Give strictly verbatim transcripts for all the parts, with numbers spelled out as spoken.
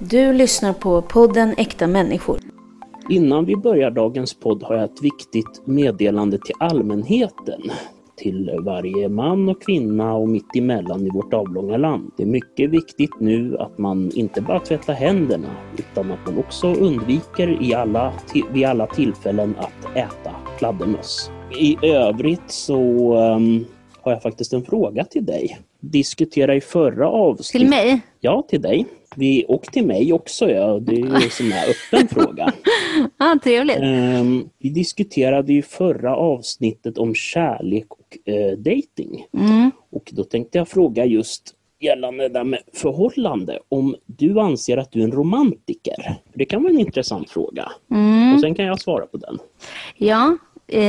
Du lyssnar på podden Äkta Människor. Innan vi börjar dagens podd har jag ett viktigt meddelande till allmänheten. Till varje man och kvinna och mitt emellan i vårt avlånga land. Det är mycket viktigt nu att man inte bara tvättar händerna utan att man också undviker i alla, vid alla tillfällen att äta fladdermöss. I övrigt så um, har jag faktiskt en fråga till dig. Diskutera i förra avsnittet. Till mig? Ja, till dig. Vi, och till mig också, ja. Det är ju en sån här öppen fråga. Ja, trevligt. Um, vi diskuterade ju förra avsnittet om kärlek och uh, dating. Mm. Och då tänkte jag fråga just gällande det där med förhållande. Om du anser att du är en romantiker. Det kan vara en intressant fråga. Mm. Och sen kan jag svara på den. Ja. Eh,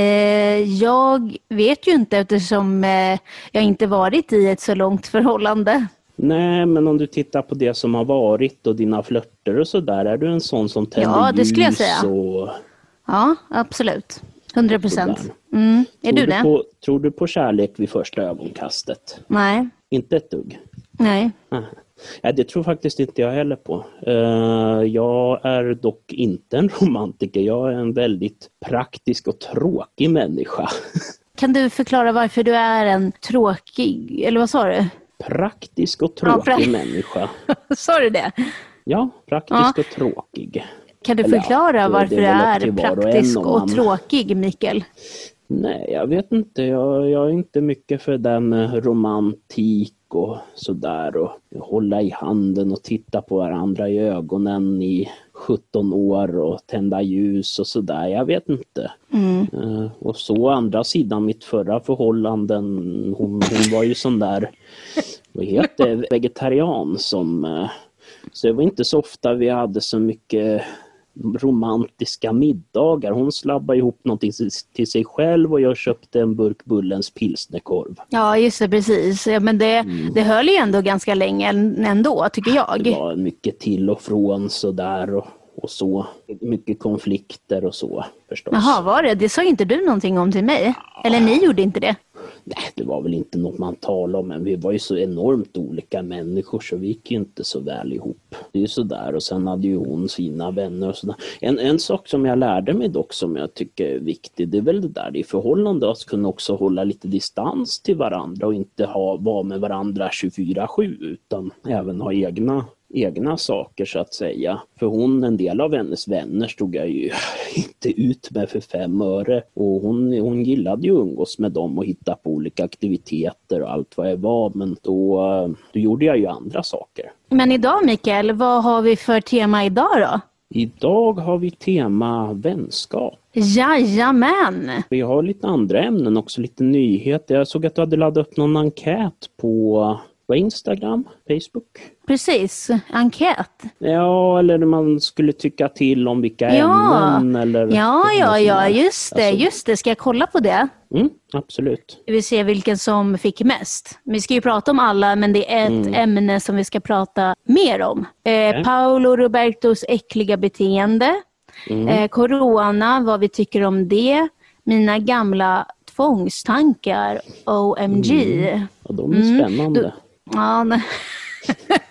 jag vet ju inte eftersom eh, jag inte varit i ett så långt förhållande. Nej, men om du tittar på det som har varit och dina flörter och sådär, är du en sån som tänder ljus? Ja, det skulle jag säga. Och... ja, absolut. hundra procent. Mm. Är du det? På, tror du på kärlek vid första ögonkastet? Nej. Inte ett dugg? Nej. Ah. Ja, det tror faktiskt inte jag heller på. Uh, jag är dock inte en romantiker. Jag är en väldigt praktisk och tråkig människa. Kan du förklara varför du är en tråkig, eller vad sa du? Praktisk och tråkig ja, pra- människa. Sa du det? Ja, praktisk ja. och tråkig. Kan du förklara eller, ja, varför du är, är praktisk och, och tråkig, Mikael? Nej, jag vet inte. Jag, jag är inte mycket för den romantik och sådär och hålla i handen och titta på varandra i ögonen i sjutton år och tända ljus och sådär, jag vet inte. Mm. Uh, och så andra sidan mitt förra förhållanden, hon, hon var ju sån där, vad heter det, vegetarian som, uh, så det var inte så ofta vi hade så mycket romantiska middagar. Hon slabbar ihop någonting till sig själv och jag köpte en burk Bullens pilsnerkorv. Ja, just det, precis. Ja, men det, mm. det höll ju ändå ganska länge ändå, tycker jag. Det var mycket till och från sådär och, och så. Mycket konflikter och så, förstås. Jaha, var det? Det sa inte du någonting om till mig? Ja. Eller ni gjorde inte det? Nej, det var väl inte något man talade om, men vi var ju så enormt olika människor så vi gick ju inte så väl ihop. Det är ju sådär, och sen hade ju hon sina vänner och sådär. En, en sak som jag lärde mig dock som jag tycker är viktig, det är väl det där i förhållande att kunna också hålla lite distans till varandra och inte ha, vara med varandra tjugofyra sju utan även ha egna... egna saker så att säga. För hon, en del av hennes vänner stod jag ju inte ut med för fem öre. Och hon, hon gillade ju umgås med dem och hitta på olika aktiviteter och allt vad det var. Men då, då gjorde jag ju andra saker. Men idag, Mikael, vad har vi för tema idag då? Idag har vi tema vänskap. Jajamän! Vi har lite andra ämnen också, lite nyheter. Jag såg att du hade laddat upp någon enkät på... på Instagram, Facebook. Precis, enkät. Ja, eller man skulle tycka till om vilka ja. ämnen. Eller ja, ja, ja, just det, alltså... just det. Ska jag kolla på det? Mm, absolut. Vi ser vilken som fick mest. Vi ska ju prata om alla, men det är ett mm. ämne som vi ska prata mer om. Eh, okay. Paolo Robertos äckliga beteende. Mm. Eh, corona, vad vi tycker om det. Mina gamla tvångstankar, O M G. Mm. Ja, de är spännande. Mm. Ja, nej.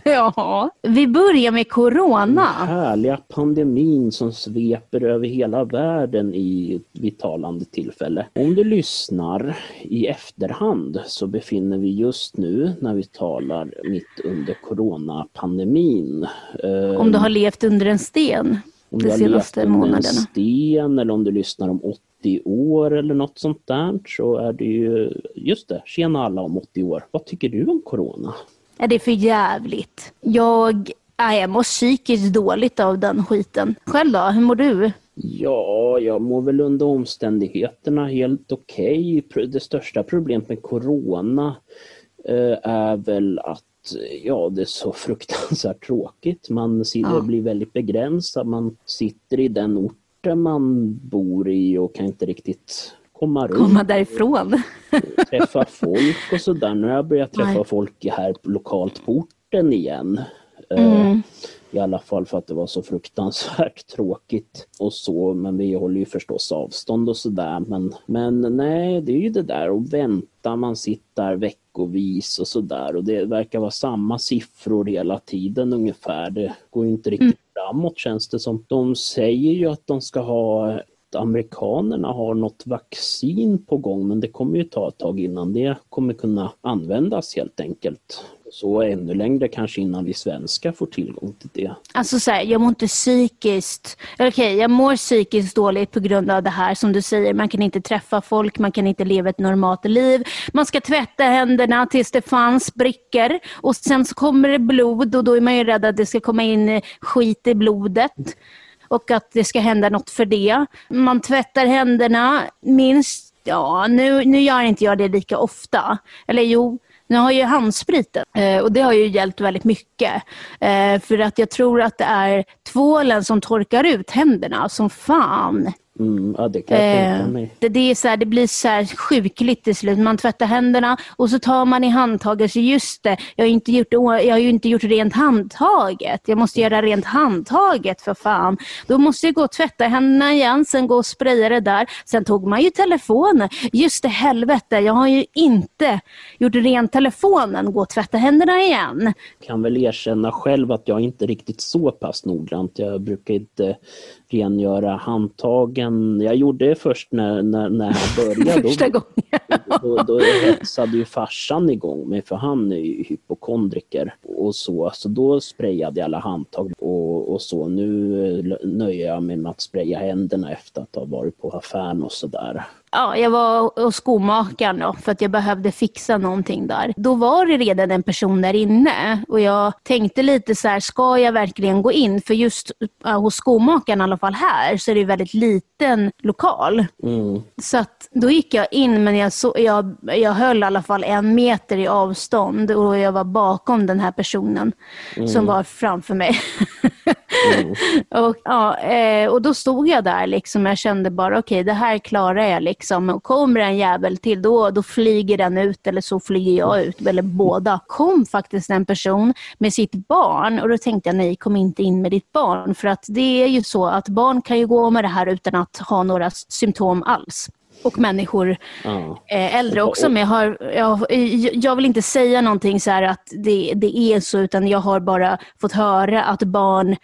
Ja, vi börjar med corona. Den härliga pandemin som sveper över hela världen i vitalande tillfälle. Om du lyssnar i efterhand så befinner vi just nu när vi talar mitt under coronapandemin. Om du har levt under en sten om de senaste månaderna. Om du har levt under en sten eller om du lyssnar om åtta åttio år eller något sånt där så är det ju, just det, tjena alla om åttio år. Vad tycker du om corona? Ja, det är för jävligt. Jag, jag mår psykiskt dåligt av den skiten. Själv då, hur mår du? Ja, jag mår väl under omständigheterna helt okej. Okay. Det största problemet med corona eh, är väl att ja, det är så fruktansvärt tråkigt. Man ser, ja. blir väldigt begränsad. Man sitter i den ort man bor i och kan inte riktigt komma runt. Komma därifrån. Träffa folk och sådär. Nu har jag börjat träffa Nej. folk här lokalt på orten igen. Mm. I alla fall för att det var så fruktansvärt tråkigt och så, men vi håller ju förstås avstånd och sådär, men, men nej, det är ju det där och vänta, man sitter veckovis och sådär, och det verkar vara samma siffror hela tiden ungefär, det går ju inte riktigt mm. framåt känns det som. De säger ju att de ska ha, amerikanerna har något vaccin på gång, men det kommer ju ta ett tag innan det kommer kunna användas helt enkelt. Så ännu längre kanske innan vi svenskar får tillgång till det. Alltså så här, jag mår inte psykiskt... Okej, okay, jag mår psykiskt dåligt på grund av det här som du säger. Man kan inte träffa folk, man kan inte leva ett normalt liv. Man ska tvätta händerna tills det fanns brickor. Och sen så kommer det blod och då är man ju rädd att det ska komma in skit i blodet. Mm. Och att det ska hända något för det. Man tvättar händerna minst... Ja, nu, nu gör inte jag det lika ofta. Eller jo... Nu har ju handspriten och det har ju hjälpt väldigt mycket för att jag tror att det är tvålen som torkar ut händerna som fan. Mm, ja, det, kan jag det, det, är så här, det blir så här sjukligt till slut. Man tvättar händerna och så tar man i handtaget. Så just det, jag har, inte gjort, jag har ju inte gjort rent handtaget. Jag måste göra rent handtaget för fan. Då måste jag gå och tvätta händerna igen. Sen gå och spraya det där. Sen tog man ju telefonen. Just det, helvete, jag har ju inte gjort rent telefonen. Gå och tvätta händerna igen. Jag kan väl erkänna själv att jag inte riktigt så pass noggrant. Jag brukar inte rengöra handtagen. Jag gjorde det först när, när, när jag började. Första då, gången. då, då hetsade ju farsan igång mig, för han är ju hypokondriker och så. Så då sprayade jag alla handtag och, och så. Nu nöjer jag mig med att spraya händerna efter att ha varit på affären och sådär. Ja, jag var hos skomakaren då, för att jag behövde fixa någonting där. Då var det redan en person där inne och jag tänkte lite så här, ska jag verkligen gå in? För just äh, hos skomakaren i alla fall här så är det väldigt liten lokal. Mm. Så att då gick jag in, men jag, så, jag, jag höll i alla fall en meter i avstånd och jag var bakom den här personen mm. som var framför mig. Mm. och, ja, och då stod jag där liksom, jag kände bara okej, okay, det här klarar jag liksom, och kommer en jävel till då, då flyger den ut eller så flyger jag ut, eller båda. Kom faktiskt en person med sitt barn och då tänkte jag, nej, kom inte in med ditt barn, för att det är ju så att barn kan ju gå med det här utan att ha några symptom alls. Och människor ja. äldre också. Men jag, har, jag, jag vill inte säga någonting så här att det, det är så, utan jag har bara fått höra att barn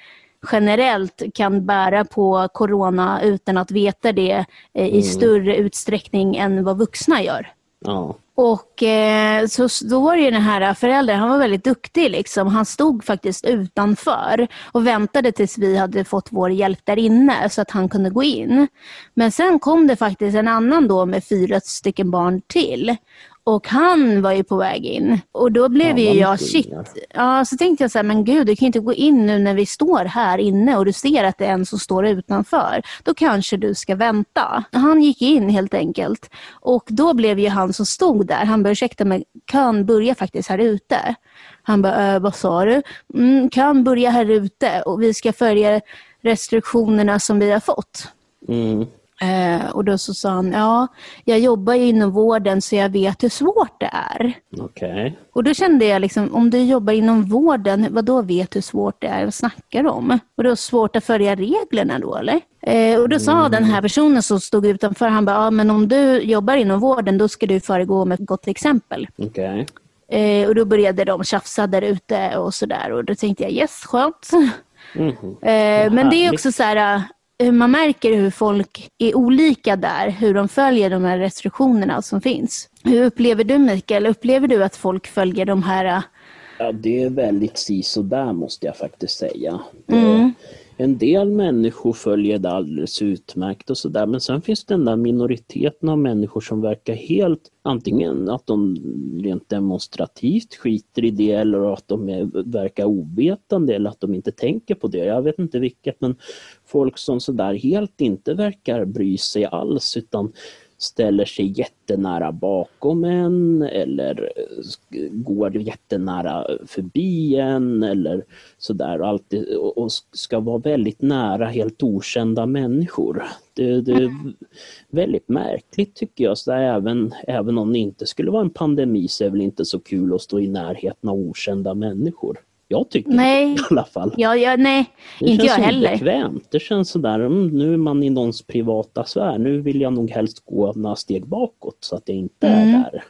generellt kan bära på corona utan att veta det i mm. större utsträckning än vad vuxna gör. Ja. Och eh, så då var ju den här föräldern, han var väldigt duktig liksom. Han stod faktiskt utanför och väntade tills vi hade fått vår hjälp där inne så att han kunde gå in. Men sen kom det faktiskt en annan då med fyra stycken barn till. Och han var ju på väg in. Och då blev ja, ju jag shit. Ja, så tänkte jag så här, men gud, du kan inte gå in nu när vi står här inne och du ser att det är en som står utanför. Då kanske du ska vänta. Han gick in helt enkelt. Och då blev ju han som stod där. Han bara, ursäkta mig, kön börjar faktiskt här ute. Han bara, äh, vad sa du? Mm, kön börjar här ute och vi ska följa restriktionerna som vi har fått. Mm. Uh, och då så sa han, ja, jag jobbar ju inom vården så jag vet hur svårt det är. Okay. Och då kände jag liksom, om du jobbar inom vården, vadå vet hur svårt det är, vad snackar du om? Och då är det svårt att följa reglerna då, eller? Eh, och då sa mm. den här personen som stod utanför, han bara, ja, men om du jobbar inom vården då ska du föregå med ett gott exempel. Okej. Okay. Eh, och då började de tjafsa där ute och sådär, och då tänkte jag, yes, skönt. Mm. eh, men det är också så här... Man märker hur folk är olika där, hur de följer de här restriktionerna som finns. Hur upplever du, Mikael? Upplever du att folk följer de här? Ja, det är väldigt sisådär måste jag faktiskt säga. Mm. En del människor följer det alldeles utmärkt och sådär, men sen finns den där minoriteten av människor som verkar helt, antingen att de rent demonstrativt skiter i det eller att de är, verkar ovetande eller att de inte tänker på det. Jag vet inte vilket, men folk som sådär helt inte verkar bry sig alls utan ställer sig jättenära bakom en eller går jättenära förbi en eller sådär och, alltid, och ska vara väldigt nära helt okända människor. Det, det är väldigt märkligt tycker jag. Så där, även, även om det inte skulle vara en pandemi så är det väl inte så kul att stå i närheten av okända människor. Jag tycker nej. Inte, i alla fall. Ja, ja, nej, det inte jag heller. Det känns obekvämt. Det känns sådär, nu är man i någons privata sfär. Nu vill jag nog helst gå några steg bakåt så att jag inte mm. är där.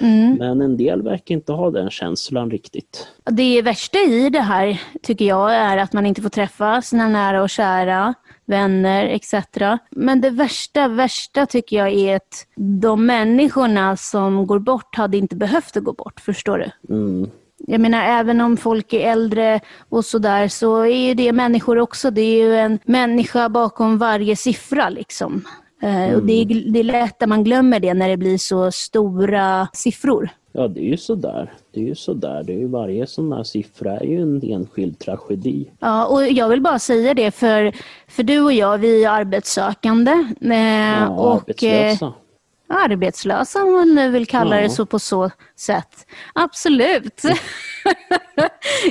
Mm. Men en del verkar inte ha den känslan riktigt. Det värsta i det här tycker jag är att man inte får träffa sina nära och kära, vänner et cetera. Men det värsta, värsta tycker jag är att de människorna som går bort hade inte behövt att gå bort, förstår du? Mm. Jag menar, även om folk är äldre och sådär, så är ju det människor också. Det är ju en människa bakom varje siffra liksom. Mm. Och det är, det är lätt att man glömmer det när det blir så stora siffror. Ja, det är ju sådär. Det är ju sådär. Det är ju varje sån här siffra är ju en enskild tragedi. Ja, och jag vill bara säga det för, för du och jag, vi är arbetssökande. Eh, ja, och, arbetslösa. Eh, arbetslösa, om man nu vill kalla ja. Det så på så sätt. Absolut.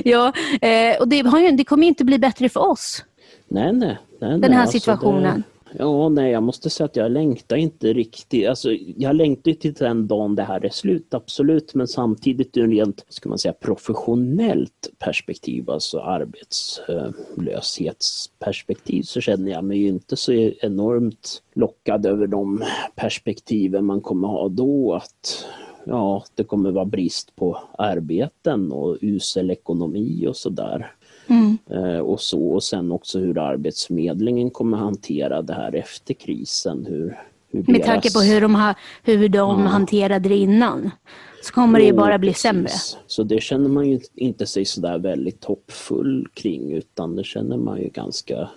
ja, eh, och det, har ju, det kommer ju inte bli bättre för oss. Nej, nej. nej den här alltså, situationen. Det... Ja, nej, jag måste säga att jag längtar inte riktigt. Alltså, jag längtar till den dagen det här är slut, absolut. Men samtidigt ur rent, ska man säga, professionellt perspektiv, alltså arbetslöshetsperspektiv, så känner jag mig ju inte så enormt lockad över de perspektiven man kommer ha då. Att ja, det kommer vara brist på arbeten och usel ekonomi och sådär. Mm. Och så och sen också hur arbetsförmedlingen kommer hantera det här efter krisen, hur, hur med deras... tanke på hur de, ha, hur de ja. Hanterade det innan, så kommer jo, det ju bara bli precis. Sämre. Så det känner man ju inte sig så där väldigt hoppfull kring, utan det känner man ju ganska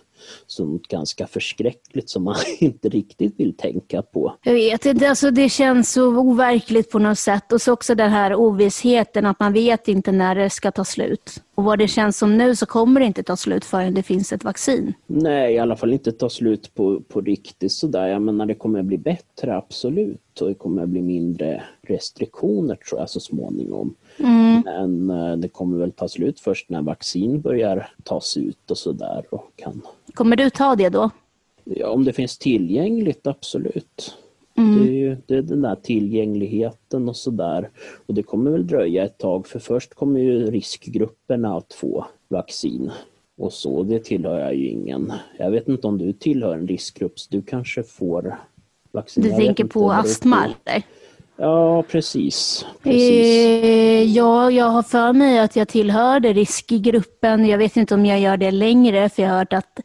som ganska förskräckligt som man inte riktigt vill tänka på. Jag vet inte, alltså det känns så overkligt på något sätt. Och så också den här ovissheten att man vet inte när det ska ta slut. Och vad det känns som nu så kommer det inte ta slut förrän det finns ett vaccin. Nej, i alla fall inte ta slut på, på riktigt sådär. Jag menar, det kommer bli bättre, absolut. Och det kommer bli mindre restriktioner, tror jag, så småningom. Mm. Men det kommer väl ta slut först när vaccin börjar tas ut och sådär. Och kan... Kommer du ta det då? Ja, om det finns tillgängligt, absolut. Mm. Det är ju det är den där tillgängligheten och sådär. Och det kommer väl dröja ett tag, för först kommer ju riskgrupperna att få vaccin. Och så, det tillhör jag ju ingen. Jag vet inte om du tillhör en riskgrupp, så du kanske får vaccin. Du tänker på astma eller? Ja, precis. precis. Ja, jag har för mig att jag tillhörde riskgruppen. Jag vet inte om jag gör det längre, för jag har hört att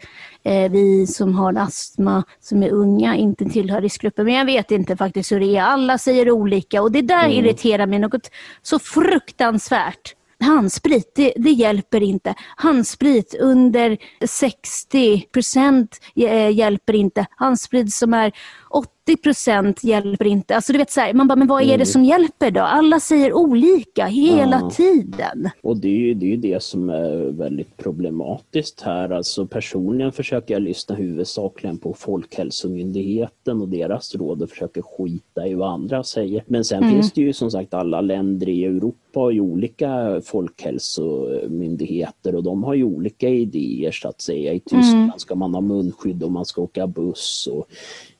vi som har astma, som är unga, inte tillhör riskgruppen. Men jag vet inte faktiskt hur det är. Alla säger olika, och det där mm. irriterar mig något så fruktansvärt. Handsprit, det, det hjälper inte. Handsprit under sextio procent hjälper inte. Handsprit som är åttio procent hjälper inte. Alltså du vet så här, man bara, men vad är det som hjälper då? Alla säger olika hela ja. Tiden. Och det är ju det, är det som är väldigt problematiskt här. Alltså personligen försöker jag lyssna huvudsakligen på Folkhälsomyndigheten och deras råd och försöker skita i vad andra säger. Men sen mm. finns det ju som sagt alla länder i Europa och olika folkhälsomyndigheter, och de har ju olika idéer så att säga. I Tyskland mm. ska man ha munskydd och man ska åka buss, och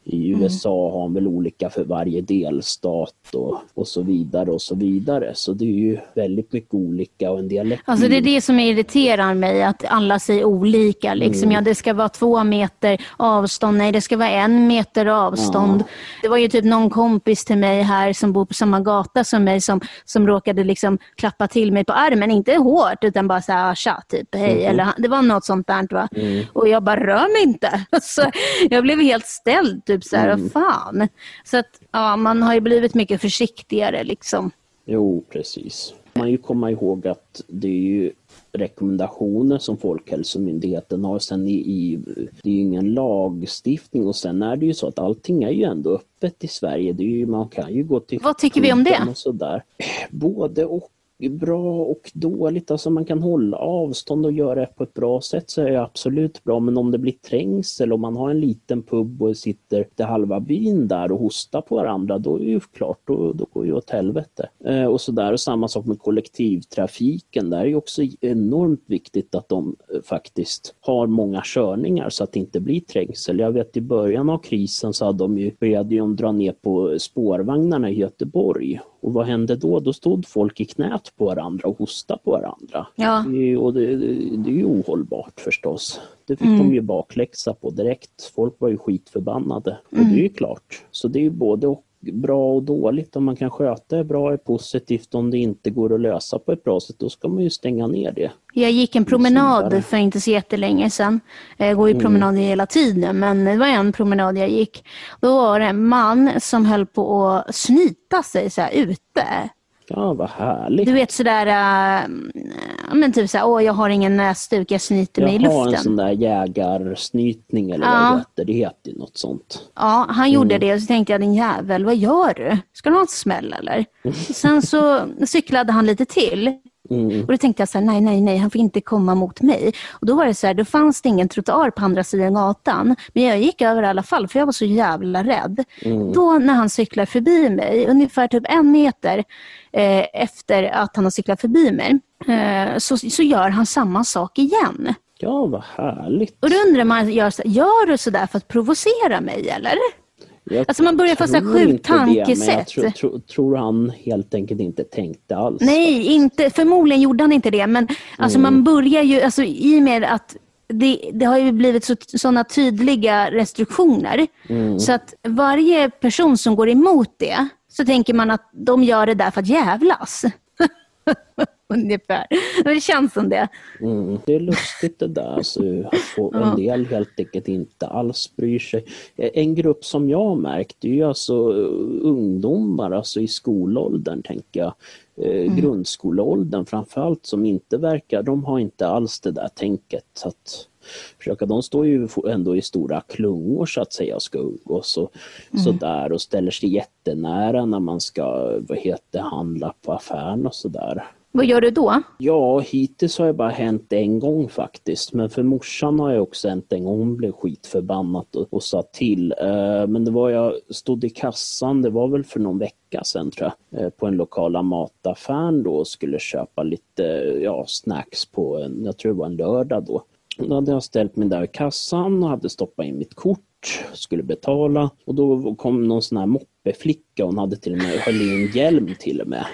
i U S A har man väl olika för varje delstat och, och så vidare och så vidare. Så det är ju väldigt mycket olika och en dialekt. Alltså det är det som irriterar mig, att alla säger olika. Liksom. Mm. Ja, det ska vara två meter avstånd. Nej, det ska vara en meter avstånd. Ja. Det var ju typ någon kompis till mig här som bor på samma gata som mig som, som råkade liksom klappa till mig på armen. Inte hårt, utan bara så här, tja, typ, hej. Mm. Eller, det var något sånt där, va? Mm. Och jag bara, rör mig inte. Alltså, jag blev helt ställd. Typ så här, mm. fan. Så att ja, man har ju blivit mycket försiktigare liksom. Jo, precis. Man ju komma ihåg att det är ju rekommendationer som Folkhälsomyndigheten har, sen i, i, det är ju ingen lagstiftning, och sen är det ju så att allting är ju ändå öppet i Sverige. Det är ju, man kan ju gå till... Vad tycker vi om det? Och så där. Både och. Bra och dåligt, alltså man kan hålla avstånd och göra det på ett bra sätt, så är det absolut bra. Men om det blir trängsel och man har en liten pub och sitter till halva byn där och hostar på varandra, då är det ju klart, då, då går ju åt helvete. Eh, och, så där, och samma sak med kollektivtrafiken, där är ju också enormt viktigt att de faktiskt har många körningar så att det inte blir trängsel. Jag vet i början av krisen så hade de ju började de dra ner på spårvagnarna i Göteborg. Och vad hände då? Då stod folk i knät på varandra och hostade på varandra. Ja. Det, och det, det är ju ohållbart förstås. Det fick mm. de ju bakläxa på direkt. Folk var ju skitförbannade. Mm. Och det är ju klart. Så det är ju både bra och dåligt. Om man kan sköta det bra är positivt. Om det inte går att lösa på ett bra sätt, då ska man ju stänga ner det. Jag gick en promenad för inte så jättelänge sedan. Jag går ju promenader hela tiden, men det var en promenad jag gick. Då var det en man som höll på att snyta sig så här ute. Ja, vad härligt. Du vet sådär, äh, men typ såhär, åh jag har ingen näsduk, jag snyter mig i luften. Jag har en sån där jägarsnytning eller ja. vad heter det, heter ju något sånt. Ja, han gjorde mm. det och så tänkte jag, din jävel, vad gör du? Ska du ha en smäll eller? Sen så cyklade han lite till. Mm. Och då tänkte jag så här, nej, nej, nej, han får inte komma mot mig. Och då var det så här, då fanns det ingen trottoar på andra sidan gatan. Men jag gick över i alla fall, för jag var så jävla rädd. Mm. Då när han cyklar förbi mig, ungefär typ en meter eh, efter att han har cyklat förbi mig, eh, så, så gör han samma sak igen. Ja, vad härligt. Och då undrar man, gör, gör du sådär för att provocera mig, eller? Jag alltså man börjar fasta sjukt tankesätt. Tror tro, tro han helt enkelt inte tänkte alls. Nej, inte, förmodligen gjorde han inte det. Men alltså mm. man börjar ju, alltså, i och med att det, det har ju blivit så, sådana tydliga restriktioner. Mm. Så att varje person som går emot det, så tänker man att de gör det där för att jävlas. Ungefär. Det känns som det. Mm, det är lustigt det där. Alltså, och en del helt enkelt inte alls bryr sig. En grupp som jag har märkt är ju alltså ungdomar alltså i skolåldern, tänker jag. Mm. Grundskoleåldern framförallt, som inte verkar, de har inte alls det där tänket. Så att försöka, de står ju ändå i stora klungor så att säga, ska umgås och mm. sådär, och ställer sig jättenära när man ska, vad heter, handla på affären och sådär. Vad gör du då? Ja, hittills har det bara hänt en gång faktiskt. Men för morsan har jag också hänt en gång. Hon blev skitförbannat och, och sa till. Men det var, jag stod i kassan, det var väl för någon vecka sedan tror jag, på en lokala mataffären då, och skulle köpa lite ja, snacks på en, jag tror det var en lördag då. Då hade jag ställt mig där i kassan och hade stoppat in mitt kort, skulle betala, och då kom någon sån här moppeflicka, hon hade till och med höll in hjälm till och med,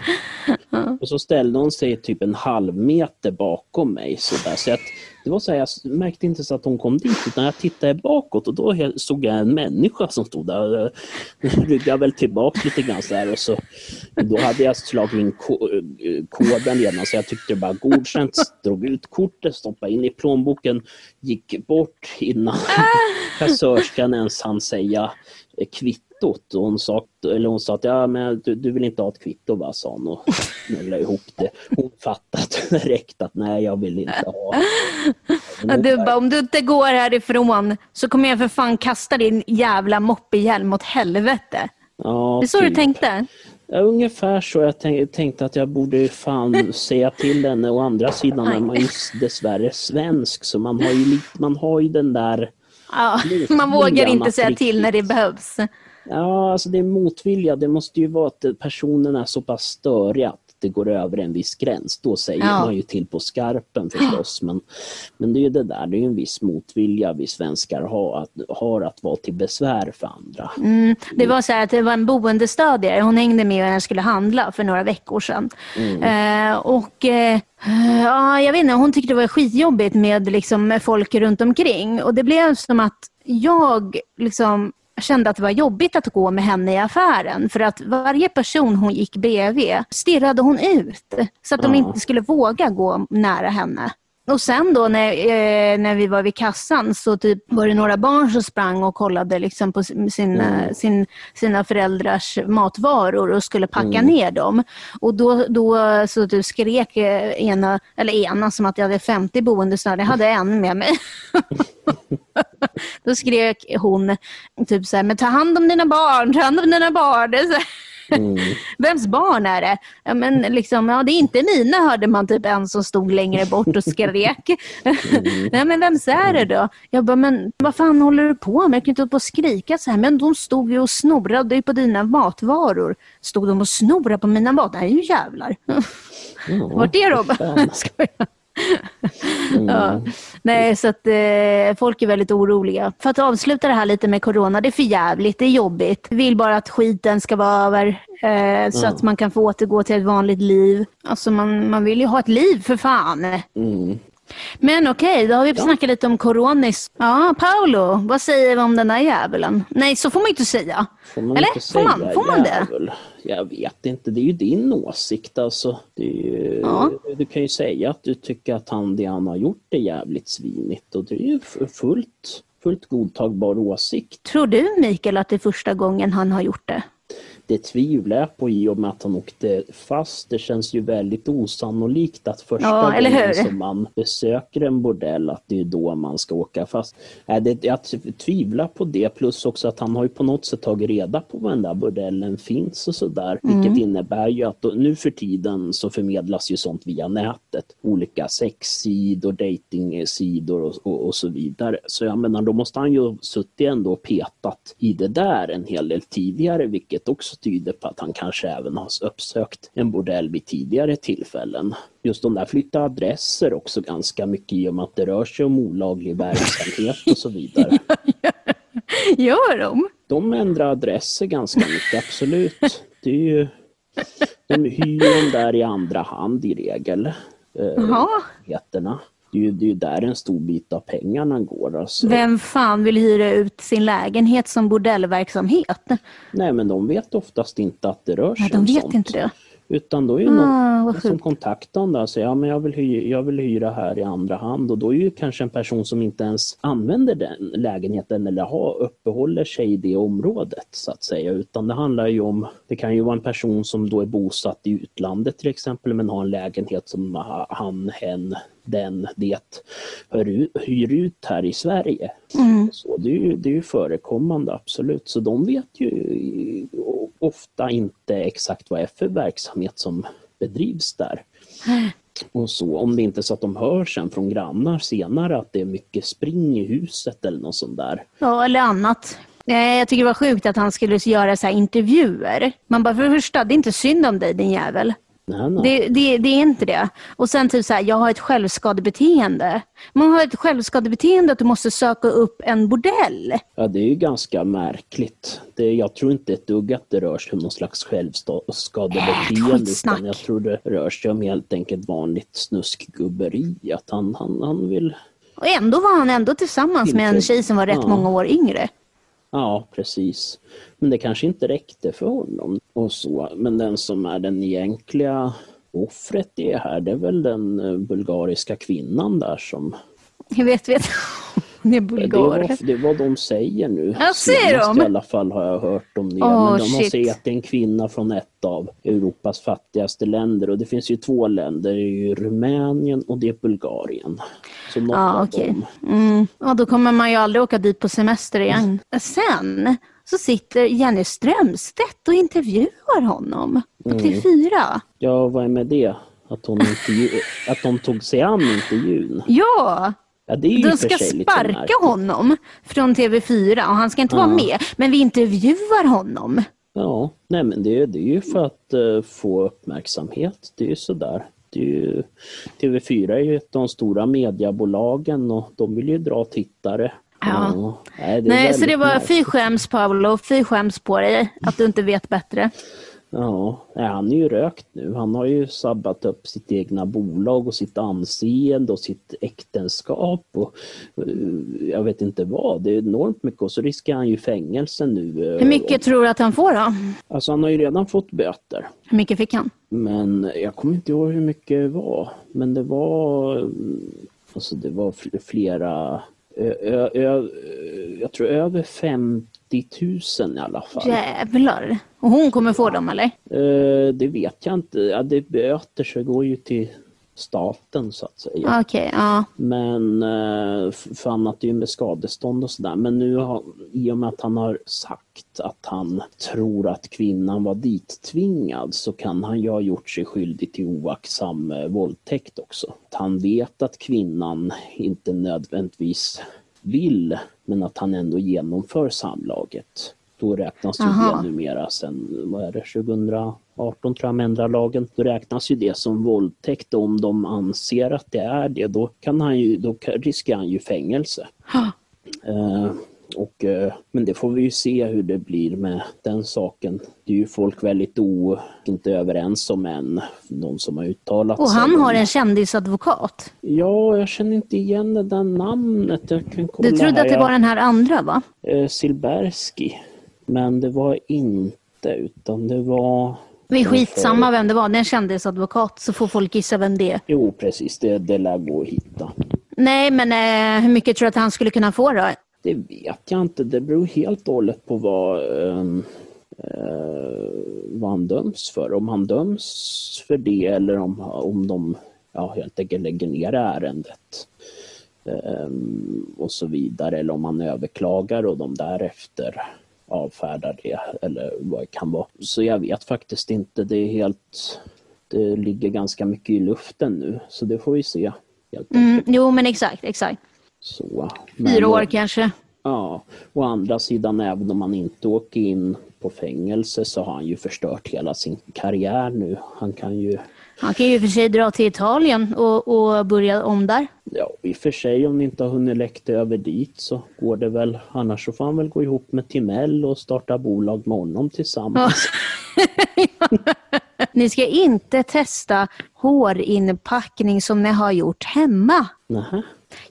och så ställde hon sig typ en halv meter bakom mig sådär, så att det var så här, jag märkte inte så att hon kom dit, utan jag tittade bakåt och då såg jag en människa som stod där. Jag ryggade väl tillbaka lite grann så här, och så då hade jag slagit in koden redan, så jag tyckte det bara godkänt, drog ut kortet, stoppade in i plånboken, gick bort innan kassörskan ens hann säga kvittot. Och hon sa, eller hon sa att ja, men du, du vill inte ha ett kvitto, va, sa hon, och snullade ihop det. Hon fattade direkt att nej, jag vill inte ha. Ja, du bara, om du inte går härifrån så kommer jag för fan kasta din jävla moppehjälm mot helvete. Ja, det är så typ. Du tänkte? Ja, ungefär så. Jag tänk, tänkte att jag borde fan säga till henne. Å andra sidan är man ju dessvärre svensk, så man har ju, lite, man har ju den där... Ja, man vågar inte säga till när det behövs. Ja, alltså det är motvilja. Det måste ju vara att personen är så pass störig att det går över en viss gräns. Då säger ja. man ju till på skarpen förstås. Men, men det är ju det där. Det är ju en viss motvilja vi svenskar har att, har att vara till besvär för andra. Mm, det var så här att det var en boendestödjare. Hon hängde med när jag skulle handla för några veckor sedan. Mm. Eh, och... Eh, Ja, jag vet inte, hon tyckte det var skitjobbigt med liksom folk runt omkring, och det blev som att jag liksom kände att det var jobbigt att gå med henne i affären, för att varje person hon gick bredvid stirrade hon ut så att de inte skulle våga gå nära henne. Och sen då när, eh, när vi var vid kassan, så typ var det några barn som sprang och kollade liksom på sina, mm. sin, sina föräldrars matvaror och skulle packa mm. ner dem. Och då, då så typ skrek ena, eller ena som att jag hade femtio boendestöd, jag hade en med mig. Då skrek hon typ så här, men ta hand om dina barn, ta hand om dina barn. Det är så här. Mm. Vems barn är det? Ja, men liksom, ja, det är inte mina, hörde man typ en som stod längre bort och skrek. Mm. Nej, men vems är det då? Jag bara, men vad fan håller du på med? Jag kan inte upp och skrika så här. Men de stod ju och snorrade på dina matvaror. Stod de och snorrade på mina mat? Nej, ju jävlar. Mm. Vart är de? Ska jag? Mm. Ja. Nej, så att eh, folk är väldigt oroliga. För att avsluta det här lite med corona, det är för jävligt, det är jobbigt. Vi vill bara att skiten ska vara över, eh, mm. så att man kan få återgå till ett vanligt liv. Alltså man, man vill ju ha ett liv för fan. Mm. Men okej, okay, då har vi ja. snackat lite om coronis. Ja, Paolo, vad säger vi om den där jäveln? Nej, så får man inte säga. Får man Eller? Inte säga får man, får man det? Jag vet inte, det är ju din åsikt alltså. Det är ju, ja. Du kan ju säga att du tycker att han, det han har gjort är jävligt svinigt. Och det är ju fullt, fullt godtagbar åsikt. Tror du, Mikael, att det är första gången han har gjort det? Det tvivlar jag på i och med att han åkte fast. Det känns ju väldigt osannolikt att första ja, gången som man besöker en bordell att det är då man ska åka fast. Jag tvivlar på det, plus också att han har ju på något sätt tagit reda på vad den där bordellen finns och sådär. Mm. Vilket innebär ju att nu för tiden så förmedlas ju sånt via nätet. Olika sexsidor, datingsidor och, och, och så vidare. Så jag menar, då måste han ju suttit ändå och petat i det där en hel del tidigare, vilket också tyder på att han kanske även har uppsökt en bordell vid tidigare tillfällen. Just de där flytta adresser också ganska mycket i och med att det rör sig om olaglig verksamhet och så vidare. Gör de? De ändrar adresser ganska mycket, absolut. Det är ju, de hyr dem där i andra hand i regel. Jaha. Heterna. Det är, ju, det är ju där en stor bit av pengarna går. Alltså. Vem fan vill hyra ut sin lägenhet som bordellverksamhet? Nej, men de vet oftast inte att det rör sig Nej, de om vet sånt. Inte det. Utan då är ju ah, någon som kontaktar dem där och säger ja, men jag vill, hyra, jag vill hyra här i andra hand. Och då är ju kanske en person som inte ens använder den lägenheten eller ha, uppehåller sig i det området så att säga. Utan det handlar ju om, det kan ju vara en person som då är bosatt i utlandet till exempel men har en lägenhet som han, hen, den, det hör, hyr ut här i Sverige. Mm. Så det är, ju, det är ju förekommande absolut. Så de vet ju ofta inte exakt vad är för verksamhet som bedrivs där. Och så, om det inte så att de hör sen från grannar senare att det är mycket spring i huset eller något sånt där. Ja, eller annat. Jag tycker det var sjukt att han skulle göra så här intervjuer. Man bara, för det första, det är inte synd om dig, din jävel. Nej, nej. Det, det, det är inte det. Och sen typ så här, jag har ett självskadebeteende. Man har ett självskadebeteende att du måste söka upp en bordell. Ja, det är ju ganska märkligt. Det, jag tror inte ett dugg att det rör sig om någon slags självskadebeteende. Äh, jag tror det rör sig om helt enkelt vanligt snuskgubberi. Att han, han, han vill... Och ändå var han ändå tillsammans med en tjej som var rätt ja. många år yngre. Ja, precis. Men det kanske inte räckte för honom och så. Men den som är den egentliga offret i det här, det är väl den bulgariska kvinnan där som... Jag vet, vet. Hon är bulgar. Det, var, det var de säger nu. Jag ser dem. I alla fall har jag hört om det. Oh, men de har shit. sett att det är en kvinna från ett av Europas fattigaste länder. Och det finns ju två länder. Det är ju Rumänien och det är Bulgarien. Så något ah, av okay. dem. Mm. Ja, då kommer man ju aldrig åka dit på semester igen. Mm. Sen så sitter Jenny Strömstedt och intervjuar honom på T V fyra. Mm. Ja, vad är med det? Att, hon intervju- att de tog sig an intervjun. Ja, Ja, de ska sparka honom från T V fyra och han ska inte ja. vara med. Men vi intervjuar honom. Ja, nej men det, det är ju för att uh, få uppmärksamhet. Det är ju sådär. Det är ju, T V fyra är ju ett av de stora mediebolagen och de vill ju dra tittare. Ja. Ja. Nej, det nej så det var märkligt. Fy skäms, Paolo, fy skäms på dig att du inte vet bättre. Ja, han är ju rökt nu. Han har ju sabbat upp sitt egna bolag och sitt anseende och sitt äktenskap och jag vet inte vad. Det är enormt mycket och så riskerar han ju fängelse nu. Hur mycket tror du att han får då? Alltså han har ju redan fått böter. Hur mycket fick han? Men jag kommer inte ihåg hur mycket det var. Men det var, alltså det var flera... Jag, jag, jag tror över femtio tusen i alla fall. Jävlar. Och hon kommer få dem eller? Eh, det vet jag inte. Ja, det böter så går ju till staten så att säga. Okej, okay, ja. Men eh, för annat är ju med skadestånd och sådär. Men nu har, i och med att han har sagt att han tror att kvinnan var dittvingad så kan han ju ha gjort sig skyldig till oaktsam eh, våldtäkt också. Att han vet att kvinnan inte nödvändigtvis vill men att han ändå genomför samlaget. Då räknas ju Aha. det numera sen, vad är det, tjugo arton tror jag ändrar lagen. Då räknas ju det som våldtäkt, och om de anser att det är det, då kan han ju, då riskerar han ju fängelse. Eh, och, eh, men det får vi ju se hur det blir med den saken. Det är ju folk väldigt o, inte överens om än, någon som har uttalat sig. Och han sig. har en kändisadvokat. Ja, jag känner inte igen det där namnet. Jag kan kolla. Du trodde här. att det var den här andra, va? Eh, Silberski. Men det var inte, utan det var... Men skitsamma vem det var, den kändisadvokat, så får folk gissa vem det är. Jo, precis, det, det lär gå att hitta. Nej, men eh, hur mycket tror du att han skulle kunna få då? Det vet jag inte, det beror helt och hållet på vad, eh, vad han döms för. Om han döms för det, eller om, om de ja, helt enkelt lägger ner ärendet. Eh, och så vidare, eller om han överklagar och de därefter... avfärdar det eller vad det kan vara. Så jag vet faktiskt inte. Det är helt, det ligger ganska mycket i luften nu. Så det får vi se. Helt mm, jo men exakt, exakt. Så, men, Fyra år kanske. Ja, å andra sidan, även om han inte åker in på fängelse, så har han ju förstört hela sin karriär nu. Han kan ju... Han kan ju för sig dra till Italien och, och börja om där. Ja, i och för sig, om ni inte har hunnit läcka över dit så går det väl. Annars så får han väl gå ihop med Timell och starta bolag med honom tillsammans. Ni ska inte testa hårinpackning som ni har gjort hemma. Nähä.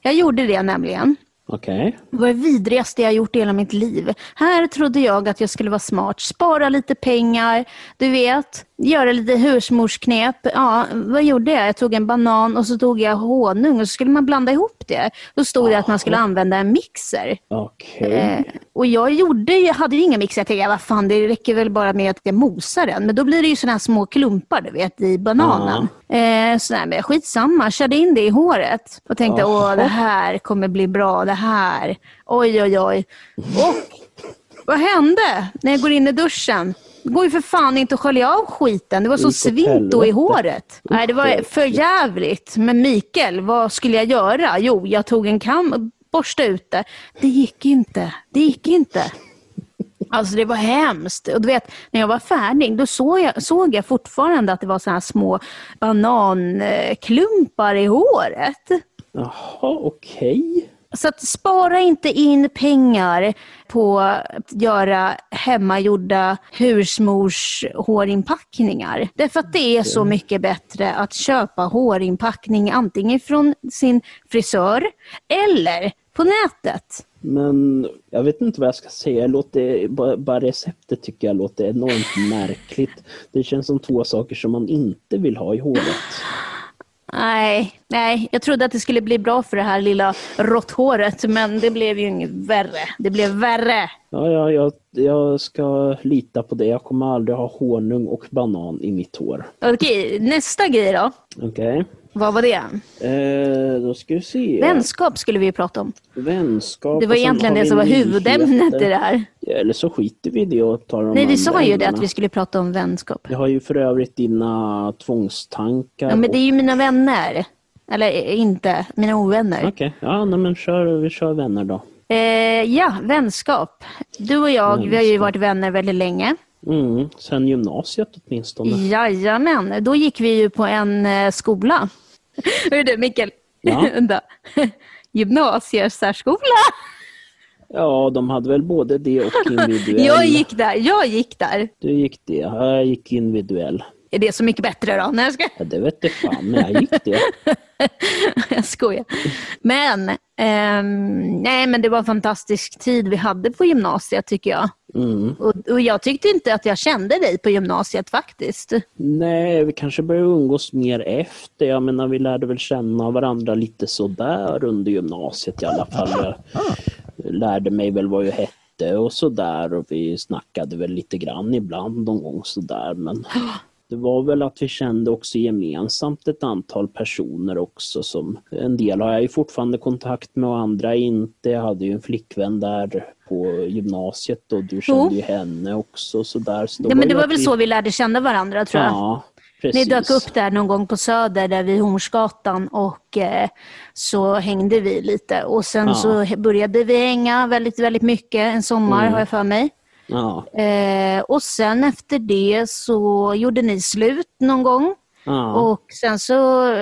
Jag gjorde det nämligen. Okay. Det var det vidrigaste jag gjort i hela mitt liv. Här trodde jag att jag skulle vara smart. Spara lite pengar, du vet. Göra lite husmorsknep. Ja, vad gjorde jag? Jag tog en banan och så tog jag honung. Och så skulle man blanda ihop det. Då stod Aha. det att man skulle använda en mixer. Okay. Eh, och jag gjorde, jag hade ju ingen mixer. Jag tänkte, vad fan, det räcker väl bara med att jag mosar den. Men då blir det ju sådana här små klumpar, du vet, i bananen. Ah. Eh, sådär, men skitsamma. Körde in det i håret. Och tänkte, Aha. åh, det här kommer bli bra. Det här. Oj, oj, oj. Och vad hände när jag går in i duschen? Det går ju för fan inte att skölja av skiten. Det var så svint då i håret. Nej, det var för jävligt. Men Mikael, vad skulle jag göra? Jo, jag tog en kam och borstade ut det. Det gick inte. Det gick inte. Alltså det var hemskt. Och du vet, när jag var färdig, då såg jag, såg jag fortfarande att det var så här små bananklumpar i håret. Jaha, okej. Okay. Så att spara inte in pengar på att göra hemmagjorda husmors hårinpackningar. Därför att det är så mycket bättre att köpa hårinpackning antingen från sin frisör eller på nätet. Men jag vet inte vad jag ska säga. Låter, bara, bara receptet tycker jag låter enormt märkligt. Det känns som två saker som man inte vill ha i håret. Nej, nej, jag trodde att det skulle bli bra för det här lilla råtthåret, men det blev ju inget värre. Det blev värre. Ja, ja jag, jag ska lita på det. Jag kommer aldrig ha honung och banan i mitt hår. Okej, nästa grej då. Okej. Vad var det? Eh, då ska vi se. Vänskap skulle vi ju prata om. Vänskap. Det var egentligen det som var huvudämnet i det här. Eller så skiter vi i det och tar de Nej, vi sa ju det att vi skulle prata om vänskap. Jag har ju för övrigt dina tvångstankar. Ja, men det är ju mina vänner. Eller inte, mina ovänner. Okej, ja, men kör, vi kör vänner då. Eh, ja, vänskap. Du och jag, vänskap. Vi har ju varit vänner väldigt länge. Mm, sen gymnasiet åtminstone. Jajamän, då gick vi ju på en eh, skola. Hur är det, Mikael? Ja. Gymnasiesärskola. Ja, de hade väl både det och individuell. jag gick där, jag gick där. Du gick det, jag gick individuell. Är det så mycket bättre då? Nej, jag ska... ja, det vet du fan, men jag gick det. Jag skojar. Men, um, nej, men det var en fantastisk tid vi hade på gymnasiet tycker jag. Mm. Och, och jag tyckte inte att jag kände dig på gymnasiet faktiskt. Nej, vi kanske började umgås mer efter. Jag menar, vi lärde väl känna varandra lite sådär under gymnasiet i alla fall. Jag lärde mig väl vad jag hette. Och sådär, och vi snackade väl lite grann ibland någon gång sådär, men... Det var väl att vi kände också gemensamt ett antal personer också. Som en del har jag ju fortfarande kontakt med och andra inte. Jag hade ju en flickvän där på gymnasiet och du kände oh. ju henne också. Så där. Så ja, men det var väl vi... så vi lärde känna varandra tror jag. Ja, precis. Ni dök upp där någon gång på Söder där vid Hornsgatan och eh, så hängde vi lite. Och sen ja. så började vi hänga väldigt, väldigt mycket en sommar mm. har jag för mig. Ja. Eh, och sen efter det så gjorde ni slut någon gång. Ja. Och sen så